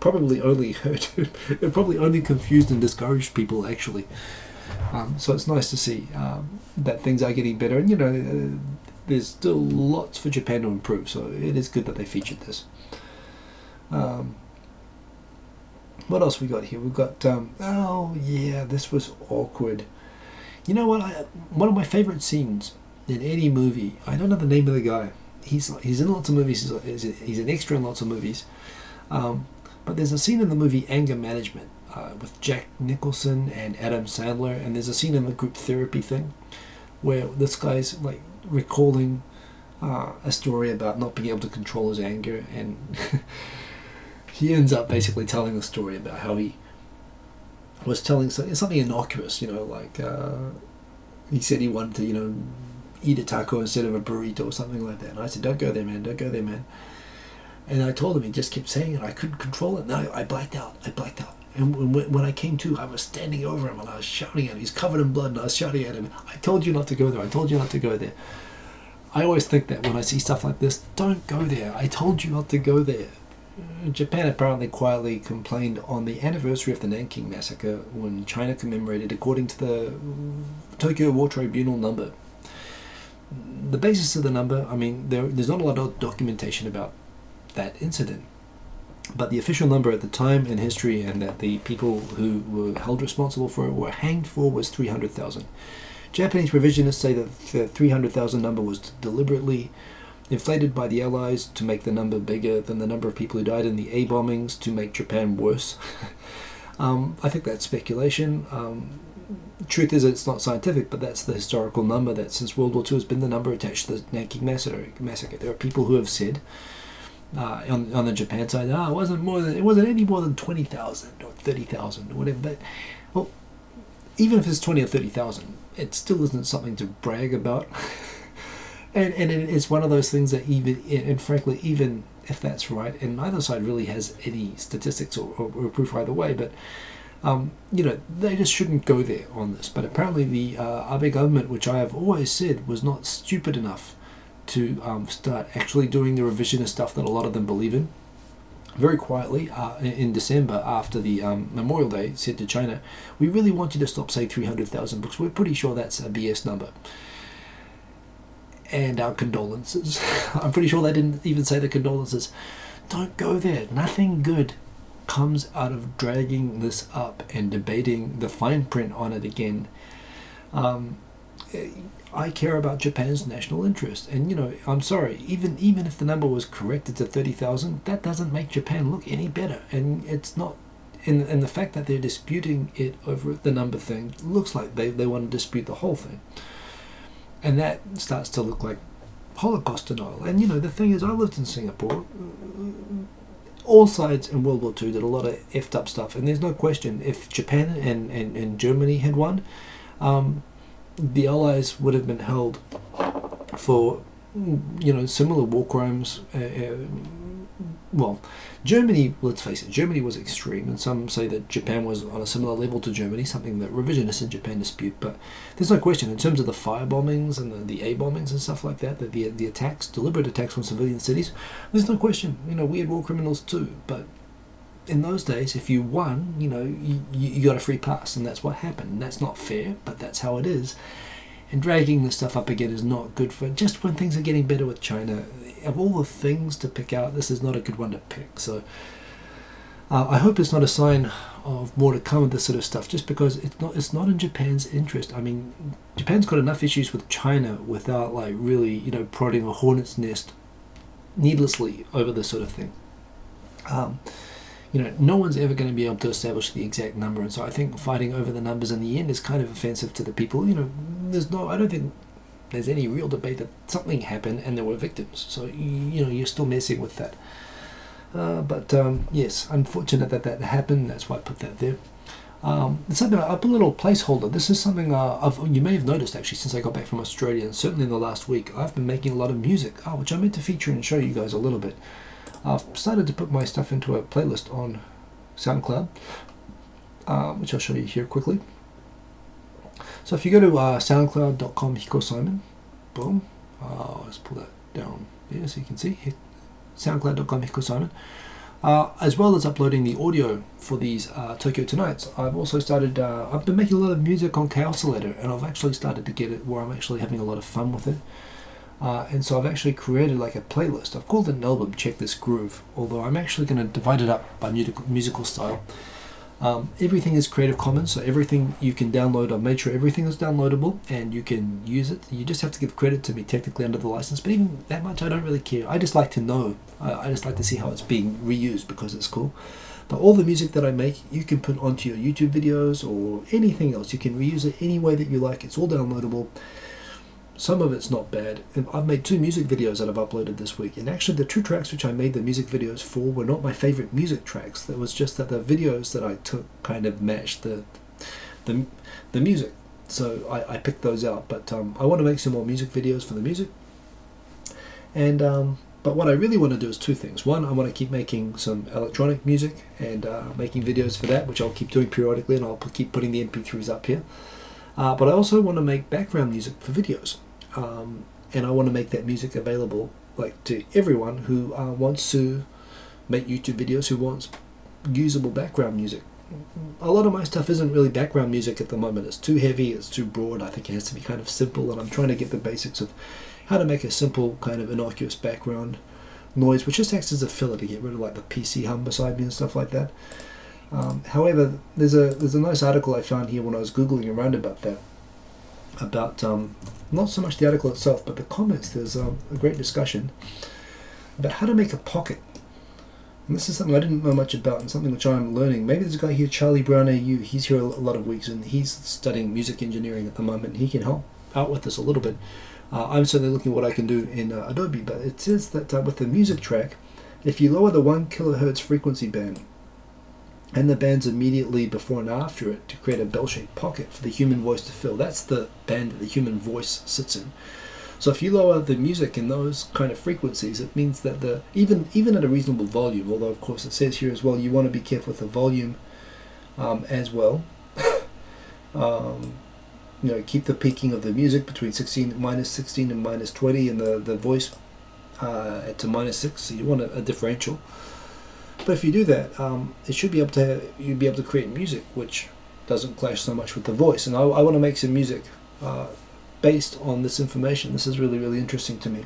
probably only hurt it probably only confused and discouraged people, actually. So it's nice to see that things are getting better, and you know, there's still lots for Japan to improve, so it is good that they featured this. What else we got here? We've got oh yeah, this was awkward. You know what, one of my favorite scenes in any movie, I don't know the name of the guy, he's in lots of movies, he's an extra in lots of movies, but there's a scene in the movie Anger Management with Jack Nicholson and Adam Sandler, and there's a scene in the group therapy thing where this guy's like recalling a story about not being able to control his anger, and he ends up basically telling a story about how he was telling something innocuous, you know, like he said he wanted to, you know, eat a taco instead of a burrito or something like that, and I said, don't go there, man, don't go there, man. And I told him, he just kept saying it, I couldn't control it, now I blacked out. And when I came to, I was standing over him and I was shouting at him. He's covered in blood and I was shouting at him. I told you not to go there. I told you not to go there. I always think that when I see stuff like this, don't go there. I told you not to go there. Japan apparently quietly complained on the anniversary of the Nanking Massacre when China commemorated according to the Tokyo War Tribunal number. The basis of the number, I mean, there's not a lot of documentation about that incident. But the official number at the time in history, and that the people who were held responsible for it were hanged for, was 300,000. Japanese revisionists say that the 300,000 number was deliberately inflated by the Allies to make the number bigger than the number of people who died in the A bombings to make Japan worse. I think that's speculation. Truth is, it's not scientific, but that's the historical number that since World War II has been the number attached to the Nanking massacre. There are people who have said on the Japan side, it wasn't any more than 20,000 or 30,000 or whatever. But well, even if it's 20 or 30,000, it still isn't something to brag about. and it's one of those things that frankly, even if that's right, and neither side really has any statistics or proof either way, but. They just shouldn't go there on this. But apparently the Abe government, which I have always said was not stupid enough to start actually doing the revisionist stuff that a lot of them believe in, very quietly in December after the Memorial Day said to China, we really want you to stop saying 300,000 books. We're pretty sure that's a BS number. And our condolences. I'm pretty sure they didn't even say the condolences. Don't go there. Nothing good comes out of dragging this up and debating the fine print on it again. I care about Japan's national interest, and I'm sorry, even if the number was corrected to 30,000, that doesn't make Japan look any better, and it's not. And the fact that they're disputing it over the number thing looks like they want to dispute the whole thing, and that starts to look like Holocaust denial. And the thing is, I lived in Singapore. All sides in World War II did a lot of effed up stuff, and there's no question if Japan and Germany had won, the Allies would have been held for similar war crimes. Well, Germany, let's face it, Germany was extreme, and some say that Japan was on a similar level to Germany, something that revisionists in Japan dispute. But there's no question in terms of the fire bombings and the A bombings and stuff like that, that the attacks, deliberate attacks on civilian cities, there's no question. We had war criminals too, but in those days, if you won, you got a free pass, and that's what happened. And that's not fair, but that's how it is. And dragging this stuff up again is not good for just when things are getting better with China. Of all the things to pick out, this is not a good one to pick. So I hope it's not a sign of more to come with this sort of stuff, just because it's not in Japan's interest. I mean, Japan's got enough issues with China without really prodding a hornet's nest needlessly over this sort of thing. No one's ever going to be able to establish the exact number, and so I think fighting over the numbers in the end is kind of offensive to the people. I don't think there's any real debate that something happened and there were victims. So, you're still messing with that. Yes, unfortunate that happened. That's why I put that there. I put a little placeholder. This is something you may have noticed, actually, since I got back from Australia, and certainly in the last week, I've been making a lot of music, which I meant to feature and show you guys a little bit. I've started to put my stuff into a playlist on SoundCloud, which I'll show you here quickly. So if you go to soundcloud.com hikosimon, boom, I'll just pull that down there so you can see, soundcloud.com hikosimon, as well as uploading the audio for these Tokyo Tonights. I've also started, I've been making a lot of music on Chaosilator, and I've actually started to get it where I'm actually having a lot of fun with it. And so I've actually created a playlist. I've called it an album, Check This Groove, although I'm actually going to divide it up by musical style. Everything is Creative Commons, so everything you can download. I've made sure everything is downloadable and you can use it. You just have to give credit to me technically under the license, but even that much I don't really care. I just like to know. I just like to see how it's being reused because it's cool. But all the music that I make, you can put onto your YouTube videos or anything else. You can reuse it any way that you like. It's all downloadable. Some of it's not bad. And I've made 2 music videos that I've uploaded this week. And actually the 2 tracks which I made the music videos for were not my favorite music tracks. That was just that the videos that I took kind of matched the music. So I picked those out. But I want to make some more music videos for the music. And but what I really want to do is 2 things. One, I want to keep making some electronic music and making videos for that, which I'll keep doing periodically, and I'll keep putting the MP3s up here. But I also want to make background music for videos. And I want to make that music available to everyone who wants to make YouTube videos, who wants usable background music. A lot of my stuff isn't really background music at the moment. It's too heavy, it's too broad. I think it has to be kind of simple, and I'm trying to get the basics of how to make a simple kind of innocuous background noise, which just acts as a filler to get rid of the PC hum beside me and stuff like that. However, there's a nice article I found here when I was Googling around about that. About not so much the article itself, but the comments. There's a great discussion about how to make a pocket And this is something I didn't know much about and something which I'm learning. Maybe there's a guy here, Charlie Brown AU, he's here a lot of weeks and he's studying music engineering at the moment. He can help out with this a little bit. I'm certainly looking at what I can do in Adobe, but it says that with the music track, if you lower the 1 kilohertz frequency band and the bands immediately before and after it to create a bell-shaped pocket for the human voice to fill, that's the band that the human voice sits in. So if you lower the music in those kind of frequencies, it means that the even at a reasonable volume, although of course it says here as well, you want to be careful with the volume as well. You know, keep the peaking of the music between minus 16 and minus 20, and the voice to minus 6. So you want a differential. But if you do that, it should be able to you'd be able to create music which doesn't clash so much with the voice. And I want to make some music based on this information. This is really interesting to me.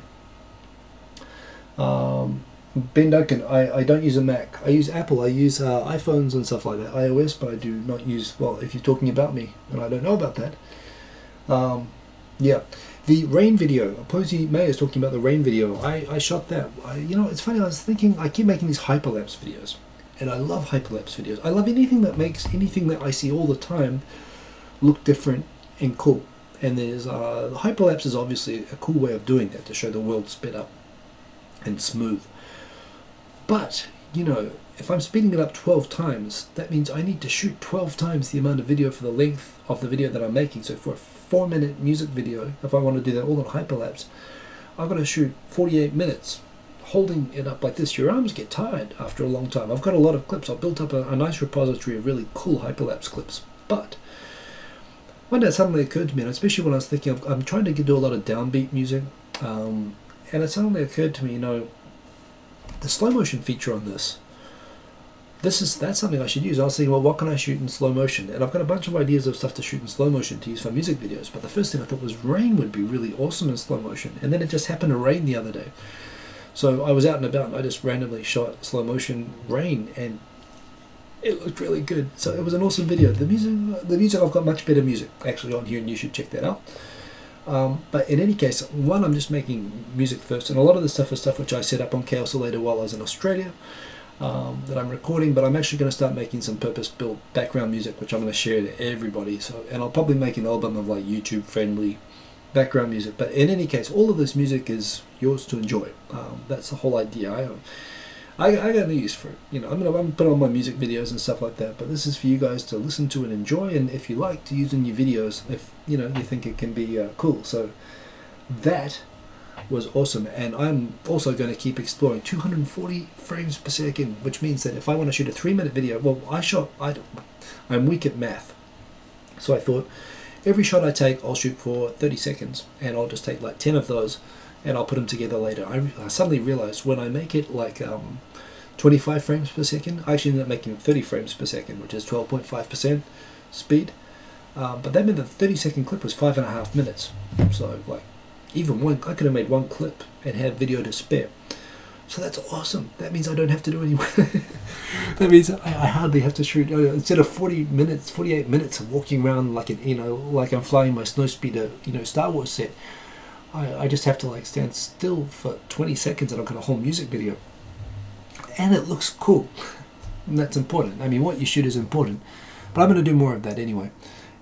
Ben Duncan, I don't use a Mac. I use Apple. I use iPhones and stuff like that, iOS, but I do not use, well, if you're talking about me, and I don't know about that. Yeah, the rain video, Posey May is talking about the rain video. I shot that. You know, it's funny, I was thinking, I keep making these hyperlapse videos, and I love hyperlapse videos. I love anything that makes anything that I see all the time look different and cool. And there's the hyperlapse is obviously a cool way of doing that, to show the world sped up and smooth. But, you know, if I'm speeding it up 12 times, that means I need to shoot 12 times the amount of video for the length of the video that I'm making. So for a 4-minute music video, if I want to do that all on hyperlapse, I've got to shoot 48 minutes holding it up like this. Your arms get tired after a long time. I've got a lot of clips. I've built up a nice repository of really cool hyperlapse clips. But one day it suddenly occurred to me, and especially when I was thinking, I'm trying to do a lot of downbeat music, and it suddenly occurred to me, you know, the slow motion feature on that's something I should use. I was thinking, well, what can I shoot in slow motion? And I've got a bunch of ideas of stuff to shoot in slow motion to use for music videos, but the first thing I thought was rain would be really awesome in slow motion, and then it just happened to rain the other day. So I was out and about, and I just randomly shot slow motion rain, and it looked really good. So it was an awesome video. The music, I've got much better music actually on here, and you should check that out. But in any case, one, I'm just making music first, and a lot of this stuff is stuff which I set up on KLSolator while I was in Australia that I'm recording, but I'm actually going to start making some purpose-built background music which I'm going to share to everybody. So, and I'll probably make an album of like YouTube-friendly background music, but in any case, all of this music is yours to enjoy. That's the whole idea. I got no use for it. You know, I'm gonna put on my music videos and stuff like that, but this is for you guys to listen to and enjoy, and if you like, to use in your videos if, you know, you think it can be cool. So that was awesome, and I'm also going to keep exploring 240 frames per second, which means that if I want to shoot a 3-minute video, well, I'm weak at math, so I thought every shot I take, I'll shoot for 30 seconds, and I'll just take like 10 of those, and I'll put them together later. I suddenly realized when I make it like 25 frames per second, I actually ended up making 30 frames per second, which is 12.5% speed. But that meant the 30-second clip was 5.5 minutes. So like, even one, I could have made one clip and had video to spare. So that's awesome. That means I don't have to do any work. That means I hardly have to shoot. Instead of 40 minutes, 48 minutes of walking around like like I'm flying my Snowspeeder, you know, Star Wars set, I just have to like stand still for 20 seconds and I've got a whole music video. And it looks cool. And that's important. I mean, what you shoot is important. But I'm going to do more of that anyway.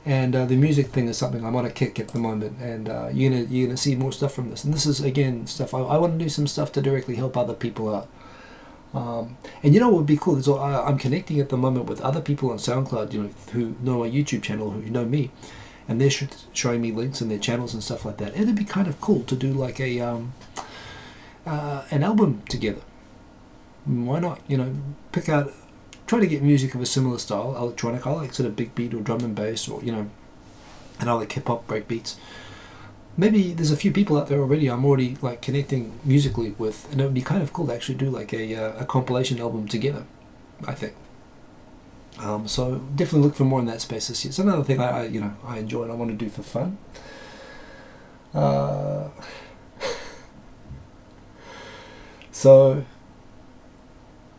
And the music thing is something I'm on a kick at the moment. And you're gonna see more stuff from this. And this is, again, stuff. I want to do some stuff to directly help other people out. And you know what would be cool? Is I'm connecting at the moment with other people on SoundCloud, you know, who know my YouTube channel, who know me. And they're showing me links in their channels and stuff like that. It'd be kind of cool to do like a an album together. Why not? You know, pick out, try to get music of a similar style, electronic. I like sort of big beat or drum and bass, or you know, and I like hip hop break beats. Maybe there's a few people out there already. I'm already like connecting musically with, and it would be kind of cool to actually do like a compilation album together, I think. So definitely look for more in that space this year. It's another thing I enjoy and I want to do for fun. So,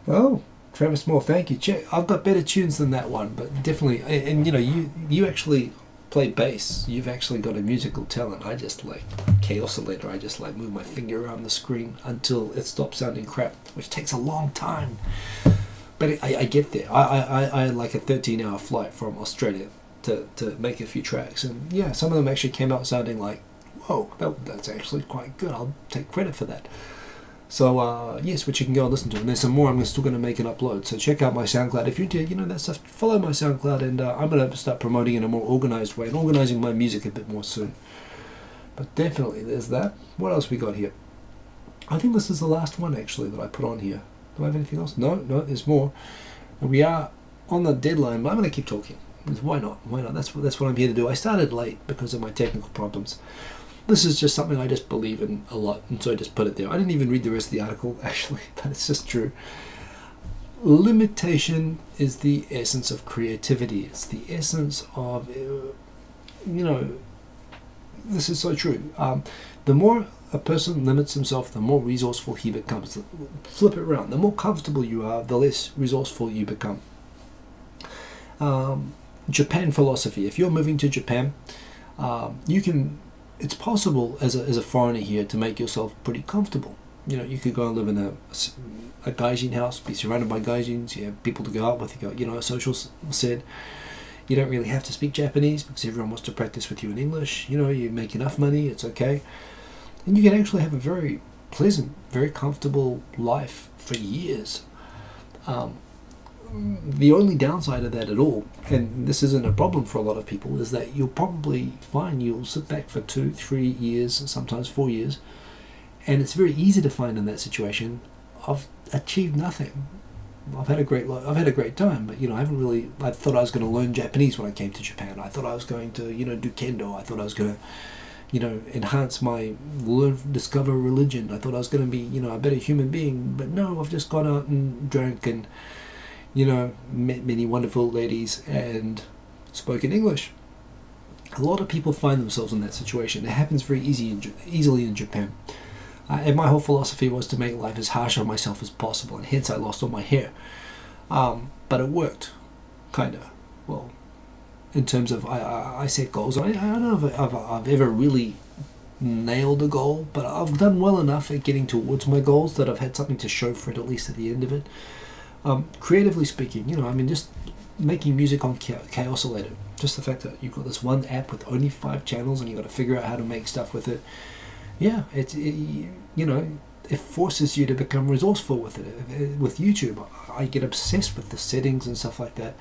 oh, Travis Moore, thank you. Check. I've got better tunes than that one, but definitely, and you know, you actually play bass. You've actually got a musical talent. I just like K-oscillator. I just like move my finger around the screen until it stops sounding crap, which takes a long time. But I get there. I like a 13-hour flight from Australia to make a few tracks, and yeah, some of them actually came out sounding like, whoa, that's actually quite good. I'll take credit for that. So yes, which you can go and listen to, and there's some more I'm still going to make an upload, so check out my SoundCloud. If you did, you know that stuff, follow my SoundCloud, and I'm going to start promoting in a more organized way and organizing my music a bit more soon. But definitely there's that. What else we got here? I think this is the last one actually that I put on here. Do I have anything else? No, there's more. We are on the deadline, but I'm going to keep talking. Why not? That's what I'm here to do. I started late because of my technical problems. This is just something I just believe in a lot, and so I just put it there. I didn't even read the rest of the article, actually, but it's just true. Limitation is the essence of creativity. It's the essence of, you know, this is so true. The more a person limits himself, the more resourceful he becomes. Flip it around. The more comfortable you are, the less resourceful you become. Japan philosophy. If you're moving to Japan, you can... It's possible as a foreigner here to make yourself pretty comfortable. You know, you could go and live in a gaijin house, be surrounded by gaijins, you have people to go out with, you got, you know, a social set. You don't really have to speak Japanese because everyone wants to practice with you in English. You know, you make enough money, it's okay. And you can actually have a very pleasant, very comfortable life for years. The only downside of that at all, and this isn't a problem for a lot of people, is that you'll probably find you'll sit back for 2, 3 years, sometimes 4 years, and it's very easy to find in that situation, I've achieved nothing. I've had a great life, I've had a great time, but you know, I haven't really, I thought I was going to learn Japanese when I came to Japan. I thought I was going to, you know, do kendo. I thought I was going to, you know, enhance my learn, discover religion. I thought I was going to be, you know, a better human being, but no, I've just gone out and drank and, you know, met many wonderful ladies and spoke in English. A lot of people find themselves in that situation. It happens very easily in Japan. And my whole philosophy was to make life as harsh on myself as possible, and hence I lost all my hair. But it worked, kind of. Well, in terms of, I set goals. I don't know if I've ever really nailed a goal, but I've done well enough at getting towards my goals that I've had something to show for it, at least at the end of it. Creatively speaking, you know, I mean, just making music on K-oscillator, just the fact that you've got this one app with only 5 channels and you've got to figure out how to make stuff with it. Yeah, you know, it forces you to become resourceful with it. With YouTube, I get obsessed with the settings and stuff like that.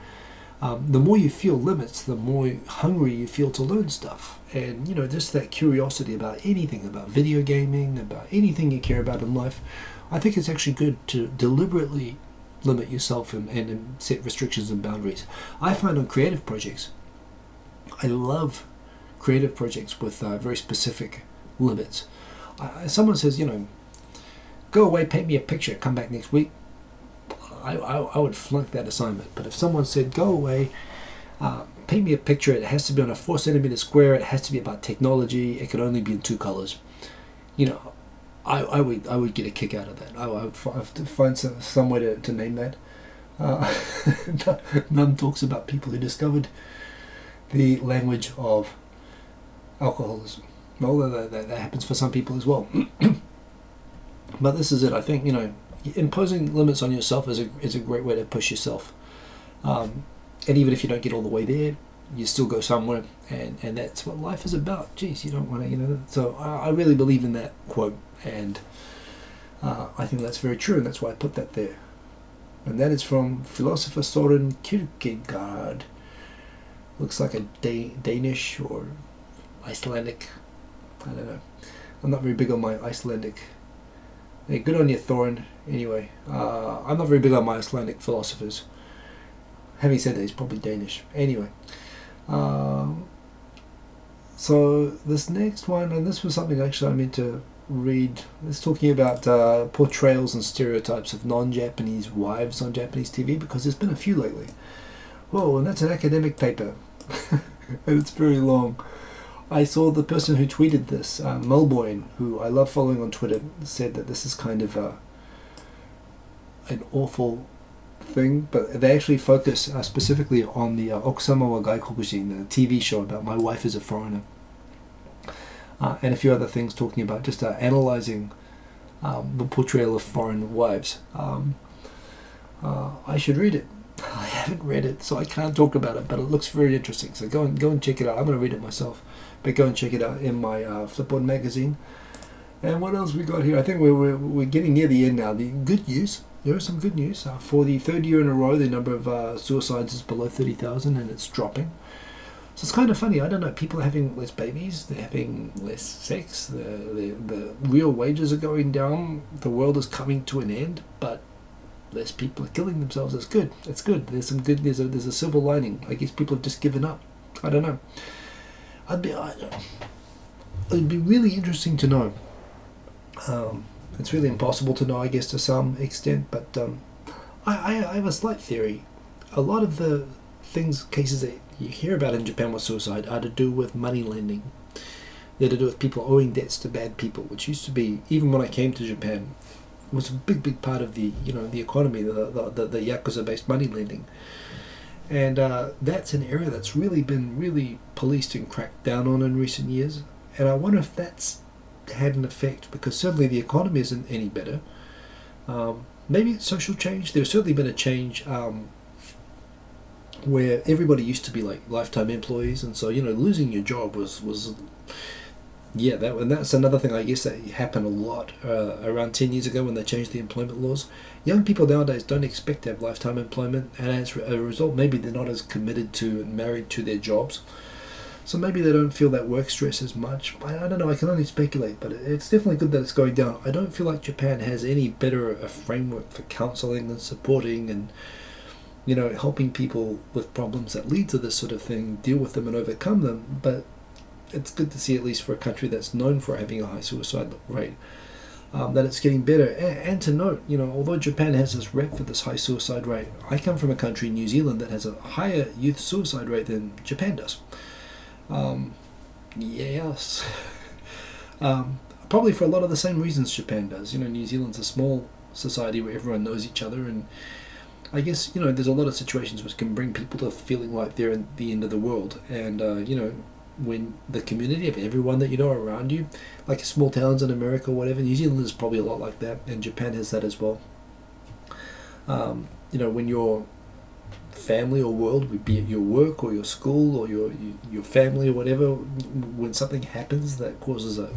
The more you feel limits, the more hungry you feel to learn stuff. And, you know, just that curiosity about anything, about video gaming, about anything you care about in life, I think it's actually good to deliberately limit yourself and set restrictions and boundaries. I find on creative projects, I love creative projects with very specific limits. Someone says, you know, go away, paint me a picture, come back next week. I would flunk that assignment. But if someone said, go away, paint me a picture, it has to be on a 4 centimeter square, it has to be about technology, it could only be in 2 colors, you know, I would get a kick out of that. I would find some way to name that. None talks about people who discovered the language of alcoholism. Although that happens for some people as well. But this is it. I think, you know, imposing limits on yourself is a great way to push yourself. And even if you don't get all the way there, you still go somewhere, and that's what life is about. Jeez, you don't want to, you know. So I really believe in that quote, and I think that's very true, and that's why I put that there. And that is from philosopher Soren Kierkegaard. Looks like a Danish or Icelandic. I don't know. I'm not very big on my Icelandic. Hey, good on you, Thorin. Anyway, I'm not very big on my Icelandic philosophers. Having said that, he's probably Danish. Anyway. So this next one, and this was something actually I meant to read. It's talking about portrayals and stereotypes of non-Japanese wives on Japanese TV, because there's been a few lately. Whoa, and that's an academic paper. And it's very long. I saw the person who tweeted this, Melbourne, who I love following on Twitter, said that this is kind of an awful thing, but they actually focus specifically on the Okusama wa Gaikokushin, the TV show about My Wife is a Foreigner, and a few other things talking about just analysing the portrayal of foreign wives. I should read it. I haven't read it, so I can't talk about it, but it looks very interesting, so go and check it out. I'm going to read it myself, but go and check it out in my Flipboard magazine. And what else we got here? I think we're getting near the end now. The good news, there is some good news. For the third year in a row, the number of suicides is below 30,000, and it's dropping. So it's kind of funny. I don't know. People are having less babies. They're having less sex. The real wages are going down. The world is coming to an end, but less people are killing themselves. It's good. It's good. There's some good. There's a silver lining. I guess people have just given up. I don't know. It'd be really interesting to know. It's really impossible to know, I guess, to some extent, but I have a slight theory. A lot of the cases that you hear about in Japan with suicide are to do with money lending. They're to do with people owing debts to bad people, which used to be, even when I came to Japan, was a big part of the the economy, the yakuza-based money lending. And that's an area that's really been policed and cracked down on in recent years. And I wonder if that's had an effect, because certainly the economy isn't any better. Maybe it's social change. There's certainly been a change where everybody used to be like lifetime employees, and so losing your job was yeah, and that's another thing I guess that happened a lot around 10 years ago when they changed the employment laws. Young people nowadays don't expect to have lifetime employment, and as a result maybe they're not as committed to and married to their jobs. So maybe they don't feel that work stress as much. I don't know, I can only speculate, but it's definitely good that it's going down. I don't feel like Japan has any better a framework for counselling and supporting and, helping people with problems that lead to this sort of thing, deal with them and overcome them. But it's good to see, at least for a country that's known for having a high suicide rate, that it's getting better. And to note, although Japan has this rep for this high suicide rate, I come from a country, New Zealand, that has a higher youth suicide rate than Japan does. Yes. Probably for a lot of the same reasons Japan does. New Zealand's a small society where everyone knows each other, and I guess, there's a lot of situations which can bring people to feeling like they're at the end of the world. And, when the community of everyone that around you, like small towns in America or whatever, New Zealand is probably a lot like that, and Japan has that as well. When you're family or world, would be at your work or your school or your family or whatever, when something happens that causes a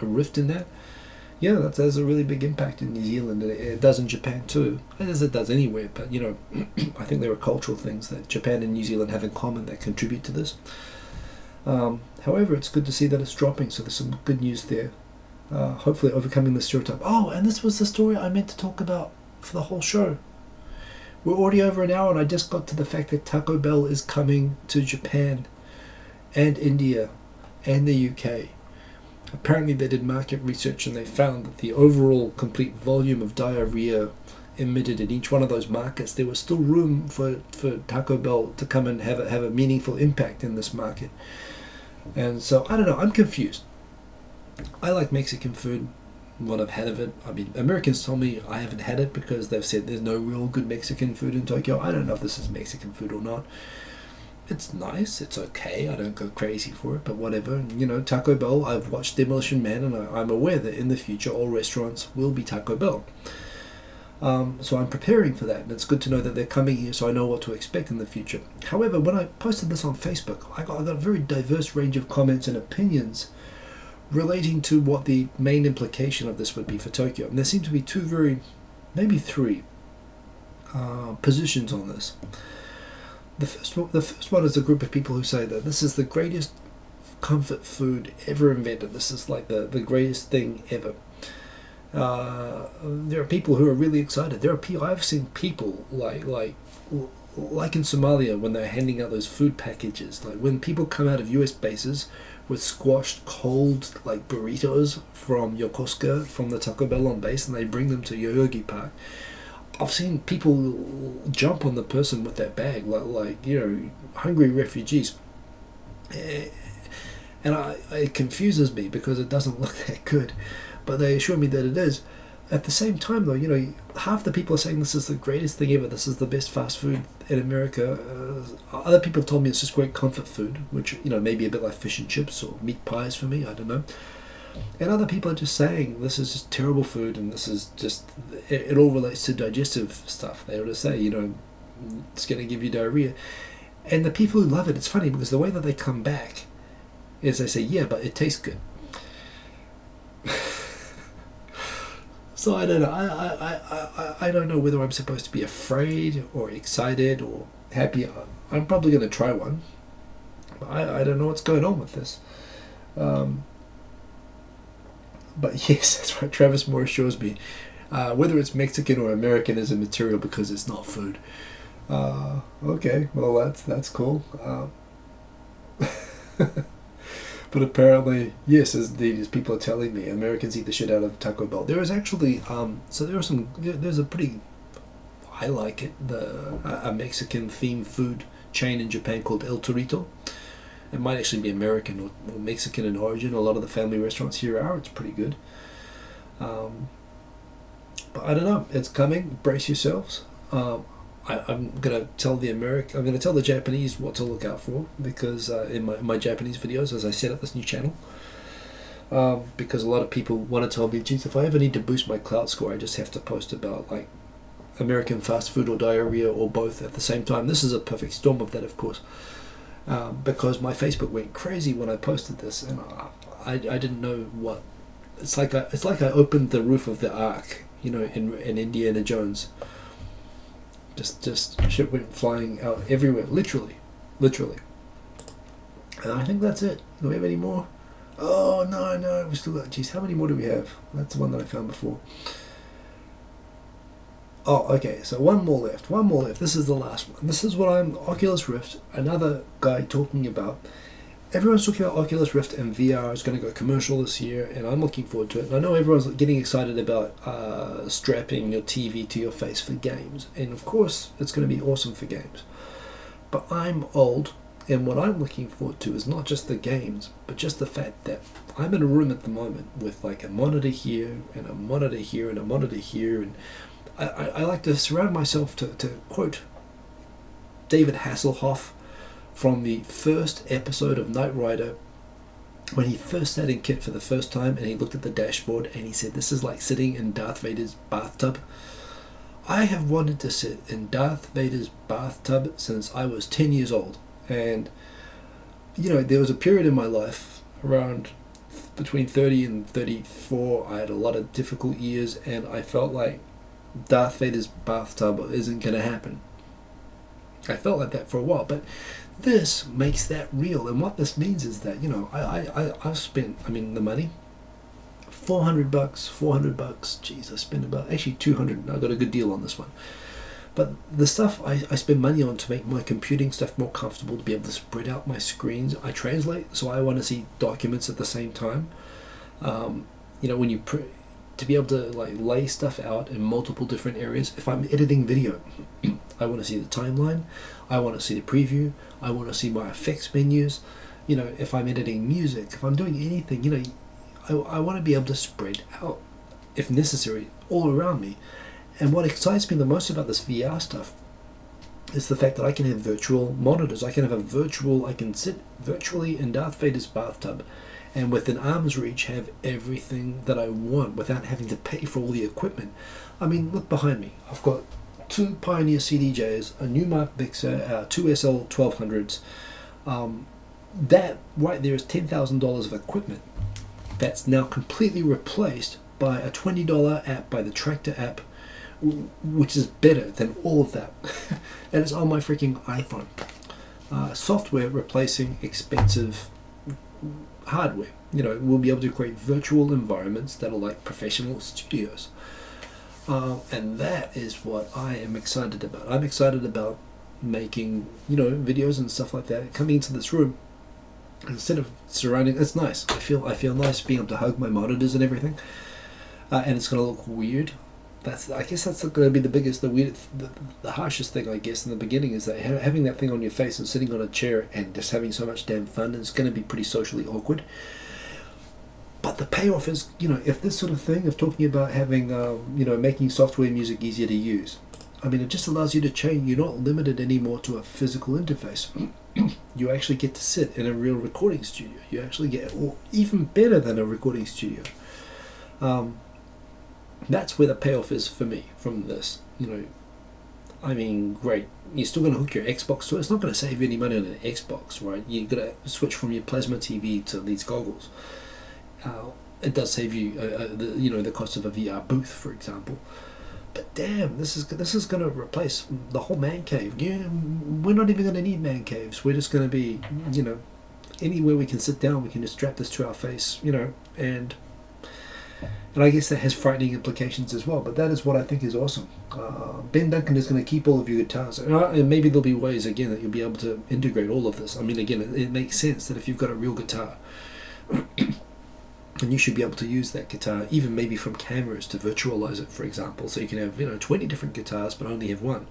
rift in that, that has a really big impact in New Zealand. It does in Japan too, as it does anywhere, but I think there are cultural things that Japan and New Zealand have in common that contribute to this. However, it's good to see that it's dropping, so there's some good news there, hopefully overcoming the stereotype. Oh, and this was the story I meant to talk about for the whole show. We're already over an hour, and I just got to the fact that Taco Bell is coming to Japan and India and the UK. Apparently they did market research, and they found that the overall complete volume of diarrhea emitted in each one of those markets, there was still room for Taco Bell to come and have a meaningful impact in this market. And so, I don't know, I'm confused. I like Mexican food. What I've had of it, I mean, Americans told me I haven't had it because they've said there's no real good Mexican food in Tokyo. I don't know if this is Mexican food or not. It's nice, it's okay, I don't go crazy for it, but whatever. Taco Bell, I've watched Demolition Man, and I'm aware that in the future all restaurants will be Taco Bell. So I'm preparing for that, and it's good to know that they're coming here so I know what to expect in the future. However, when I posted this on Facebook, I got a very diverse range of comments and opinions relating to what the main implication of this would be for Tokyo. And there seem to be two very, maybe three, positions on this. The first one is a group of people who say that this is the greatest comfort food ever invented. This is like the greatest thing ever. There are people who are really excited. I've seen people like in Somalia when they're handing out those food packages, like when people come out of US bases with squashed cold like burritos from Yokosuka, from the Taco Bell on base, and they bring them to Yoyogi Park. I've seen people jump on the person with that bag, hungry refugees. And it confuses me because it doesn't look that good, but they assure me that it is. At the same time, though, you know, half the people are saying this is the greatest thing ever, this is the best fast food in America. Other people have told me it's just great comfort food, which, you know, maybe a bit like fish and chips or meat pies for me, I don't know. And other people are just saying this is just terrible food, and this is just, it all relates to digestive stuff. They always say, you know, it's going to give you diarrhea. And the people who love it, it's funny because the way that they come back is they say, yeah, but it tastes good. So I don't know. I don't know whether I'm supposed to be afraid or excited or happy. I'm probably going to try one. I don't know what's going on with this. But yes, that's right. Travis Moore assures me whether it's Mexican or American is immaterial because it's not food. Okay, well that's cool. But apparently, yes, indeed, as people are telling me, Americans eat the shit out of Taco Bell. There is actually, there's a pretty, I like it, a Mexican-themed food chain in Japan called El Torito. It might actually be American or Mexican in origin. A lot of the family restaurants here are. It's pretty good. But I don't know. It's coming. Brace yourselves. I'm going to tell the Japanese what to look out for, because in my Japanese videos, as I set up this new channel, because a lot of people want to tell me, geez, if I ever need to boost my clout score, I just have to post about like American fast food or diarrhea or both at the same time. This is a perfect storm of that, of course, because my Facebook went crazy when I posted this, and I didn't know what. It's like I opened the roof of the Ark, you know, in Indiana Jones. Just shit went flying out everywhere, literally. And I think that's it. Do we have any more? Oh, no, we still got, geez, how many more do we have? That's the one that I found before. Oh, okay, so one more left. This is the last one. This is what Oculus Rift, another guy talking about. Everyone's talking about Oculus Rift and VR is going to go commercial this year, and I'm looking forward to it. And I know everyone's getting excited about strapping your TV to your face for games. And of course, it's going to be awesome for games. But I'm old, and what I'm looking forward to is not just the games, but just the fact that I'm in a room at the moment with like a monitor here, and a monitor here, and a monitor here. And I like to surround myself, to quote David Hasselhoff, from the first episode of Knight Rider, when he first sat in Kit for the first time and he looked at the dashboard and he said, this is like sitting in Darth Vader's bathtub. I have wanted to sit in Darth Vader's bathtub since I was 10 years old. And, you know, there was a period in my life around between 30 and 34, I had a lot of difficult years and I felt like Darth Vader's bathtub isn't going to happen. I felt like that for a while, but this makes that real. And what this means is that, you know, I've spent, I mean, the money, $400, jeez, I spent about, actually $200, I got a good deal on this one. But the stuff I spend money on to make my computing stuff more comfortable, to be able to spread out my screens, I translate, so I want to see documents at the same time. You know, when you to be able to like lay stuff out in multiple different areas. If I'm editing video, I want to see the timeline, I want to see the preview, I want to see my effects menus. You know, if I'm editing music, if I'm doing anything, you know, I want to be able to spread out, if necessary, all around me. And what excites me the most about this VR stuff is the fact that I can have virtual monitors. I can sit virtually in Darth Vader's bathtub and within arm's reach have everything that I want without having to pay for all the equipment. I mean, look behind me. I've got two Pioneer CDJs, a Newmark Vixer, two SL 1200s. That right there is $10,000 of equipment that's now completely replaced by a $20 app, by the Tractor app, which is better than all of that. And it's on my freaking iPhone. Software replacing expensive hardware. You know, we'll be able to create virtual environments that are like professional studios. And that is what I am excited about. I'm excited about making, you know, videos and stuff like that. Coming into this room, instead of surrounding, it's nice. I feel nice being able to hug my monitors and everything. And it's going to look weird. I guess that's going to be the harshest thing, I guess, in the beginning, is that having that thing on your face and sitting on a chair and just having so much damn fun is going to be pretty socially awkward. But the payoff is, you know, if this sort of thing of talking about having, you know, making software music easier to use, I mean, it just allows you to change. You're not limited anymore to a physical interface. You actually get to sit in a real recording studio. You actually get, or even better than a recording studio. That's where the payoff is for me from this, you know. I mean, great, you're still going to hook your Xbox to it. It's not going to save you any money on an Xbox, right? You're going to switch from your plasma TV to these goggles. It does save you, you know, the cost of a VR booth, for example. But damn, this is going to replace the whole man cave. Yeah, we're not even going to need man caves. We're just going to be, you know, anywhere we can sit down, we can just strap this to our face, you know, and I guess that has frightening implications as well, but that is what I think is awesome. Ben Duncan is going to keep all of your guitars, and maybe there'll be ways, again, that you'll be able to integrate all of this. I mean, again, it makes sense that if you've got a real guitar, and you should be able to use that guitar, even maybe from cameras, to virtualize it, for example, so you can have, you know, 20 different guitars, but only have one.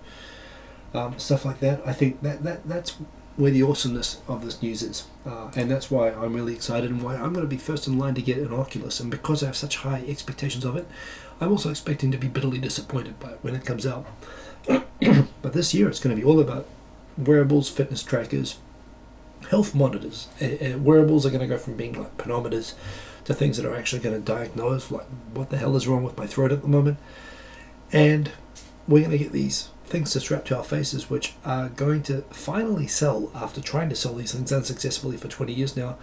Stuff like that. I think that's where the awesomeness of this news is, and that's why I'm really excited and why I'm going to be first in line to get an Oculus. And because I have such high expectations of it, I'm also expecting to be bitterly disappointed by it when it comes out. But this year it's going to be all about wearables, fitness trackers, health monitors. Wearables are going to go from being like pedometers to things that are actually going to diagnose, like, what the hell is wrong with my throat at the moment. And we're going to get these things to strap to our faces, which are going to finally sell after trying to sell these things unsuccessfully for 20 years now,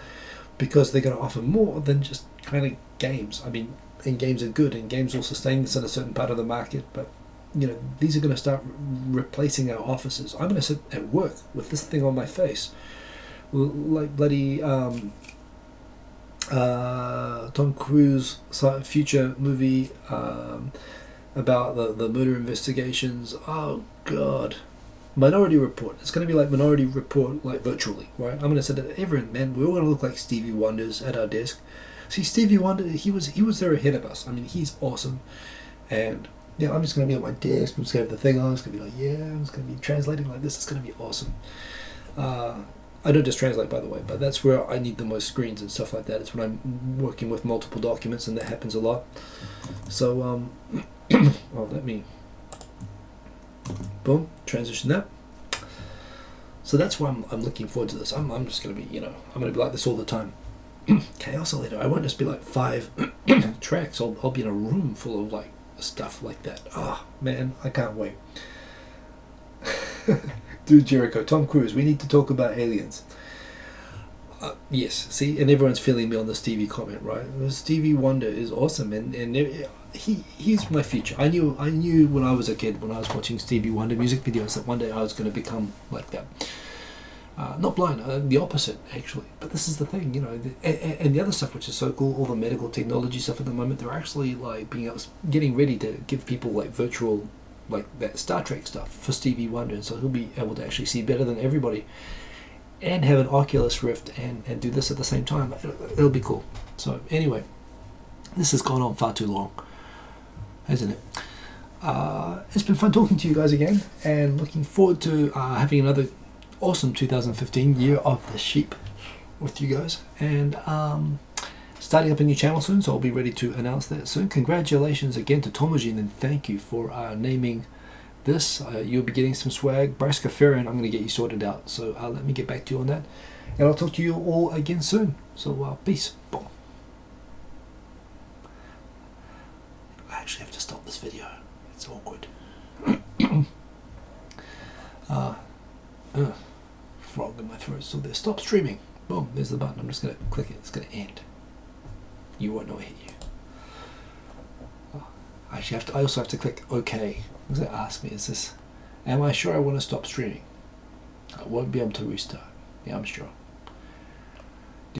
because they're going to offer more than just kind of games. I mean, and games are good, and games will sustain this in a certain part of the market, but, you know, these are going to start replacing our offices. I'm going to sit at work with this thing on my face, like bloody Tom Cruise future movie about the murder investigations. Oh god, Minority Report. It's going to be like Minority Report, like virtually, right? I'm going to say that everyone, man, we're all going to look like Stevie Wonder's at our desk. See, Stevie Wonder, he was there ahead of us. I mean, he's awesome. And yeah, I'm just going to be at my desk. I'm just going to have the thing on. It's going to be like, yeah, I'm just going to be translating like this. It's going to be awesome. I don't just translate, by the way, but that's where I need the most screens and stuff like that. It's when I'm working with multiple documents, and that happens a lot. So well, let me boom, transition that. So that's why I'm looking forward to this. I'm just going to be, you know, I'm going to be like this all the time. Chaosolator. I won't just be like 5 tracks. I'll be in a room full of like stuff like that. Oh man, I can't wait. Dude, Jericho, Tom Cruise, we need to talk about aliens. Yes, see, and everyone's feeling me on the Stevie comment, right? Stevie Wonder is awesome, and he's my future. I knew when I was a kid, when I was watching Stevie Wonder music videos, that one day I was going to become like that. Not blind, the opposite, actually. But this is the thing, you know, and the other stuff which is so cool, all the medical technology stuff at the moment, they're actually like getting ready to give people like virtual, like that Star Trek stuff for Stevie Wonder, so he'll be able to actually see better than everybody and have an Oculus Rift and do this at the same time. It'll be cool. So anyway, this has gone on far too long, hasn't it? It's been fun talking to you guys again, and looking forward to having another awesome 2015 year of the sheep with you guys, and starting up a new channel soon, so I'll be ready to announce that soon. Congratulations again to Tomojin, and thank you for naming this. You'll be getting some swag. Bryce Kafferian, I'm going to get you sorted out. So let me get back to you on that, and I'll talk to you all again soon. So peace. Boom. I actually have to stop this video. It's awkward. Frog in my throat. So there. Stop streaming. Boom. There's the button. I'm just going to click it. It's going to end. You won't know it hit you. I also have to click OK. Because it asks me, am I sure I want to stop streaming? I won't be able to restart. Yeah, I'm sure.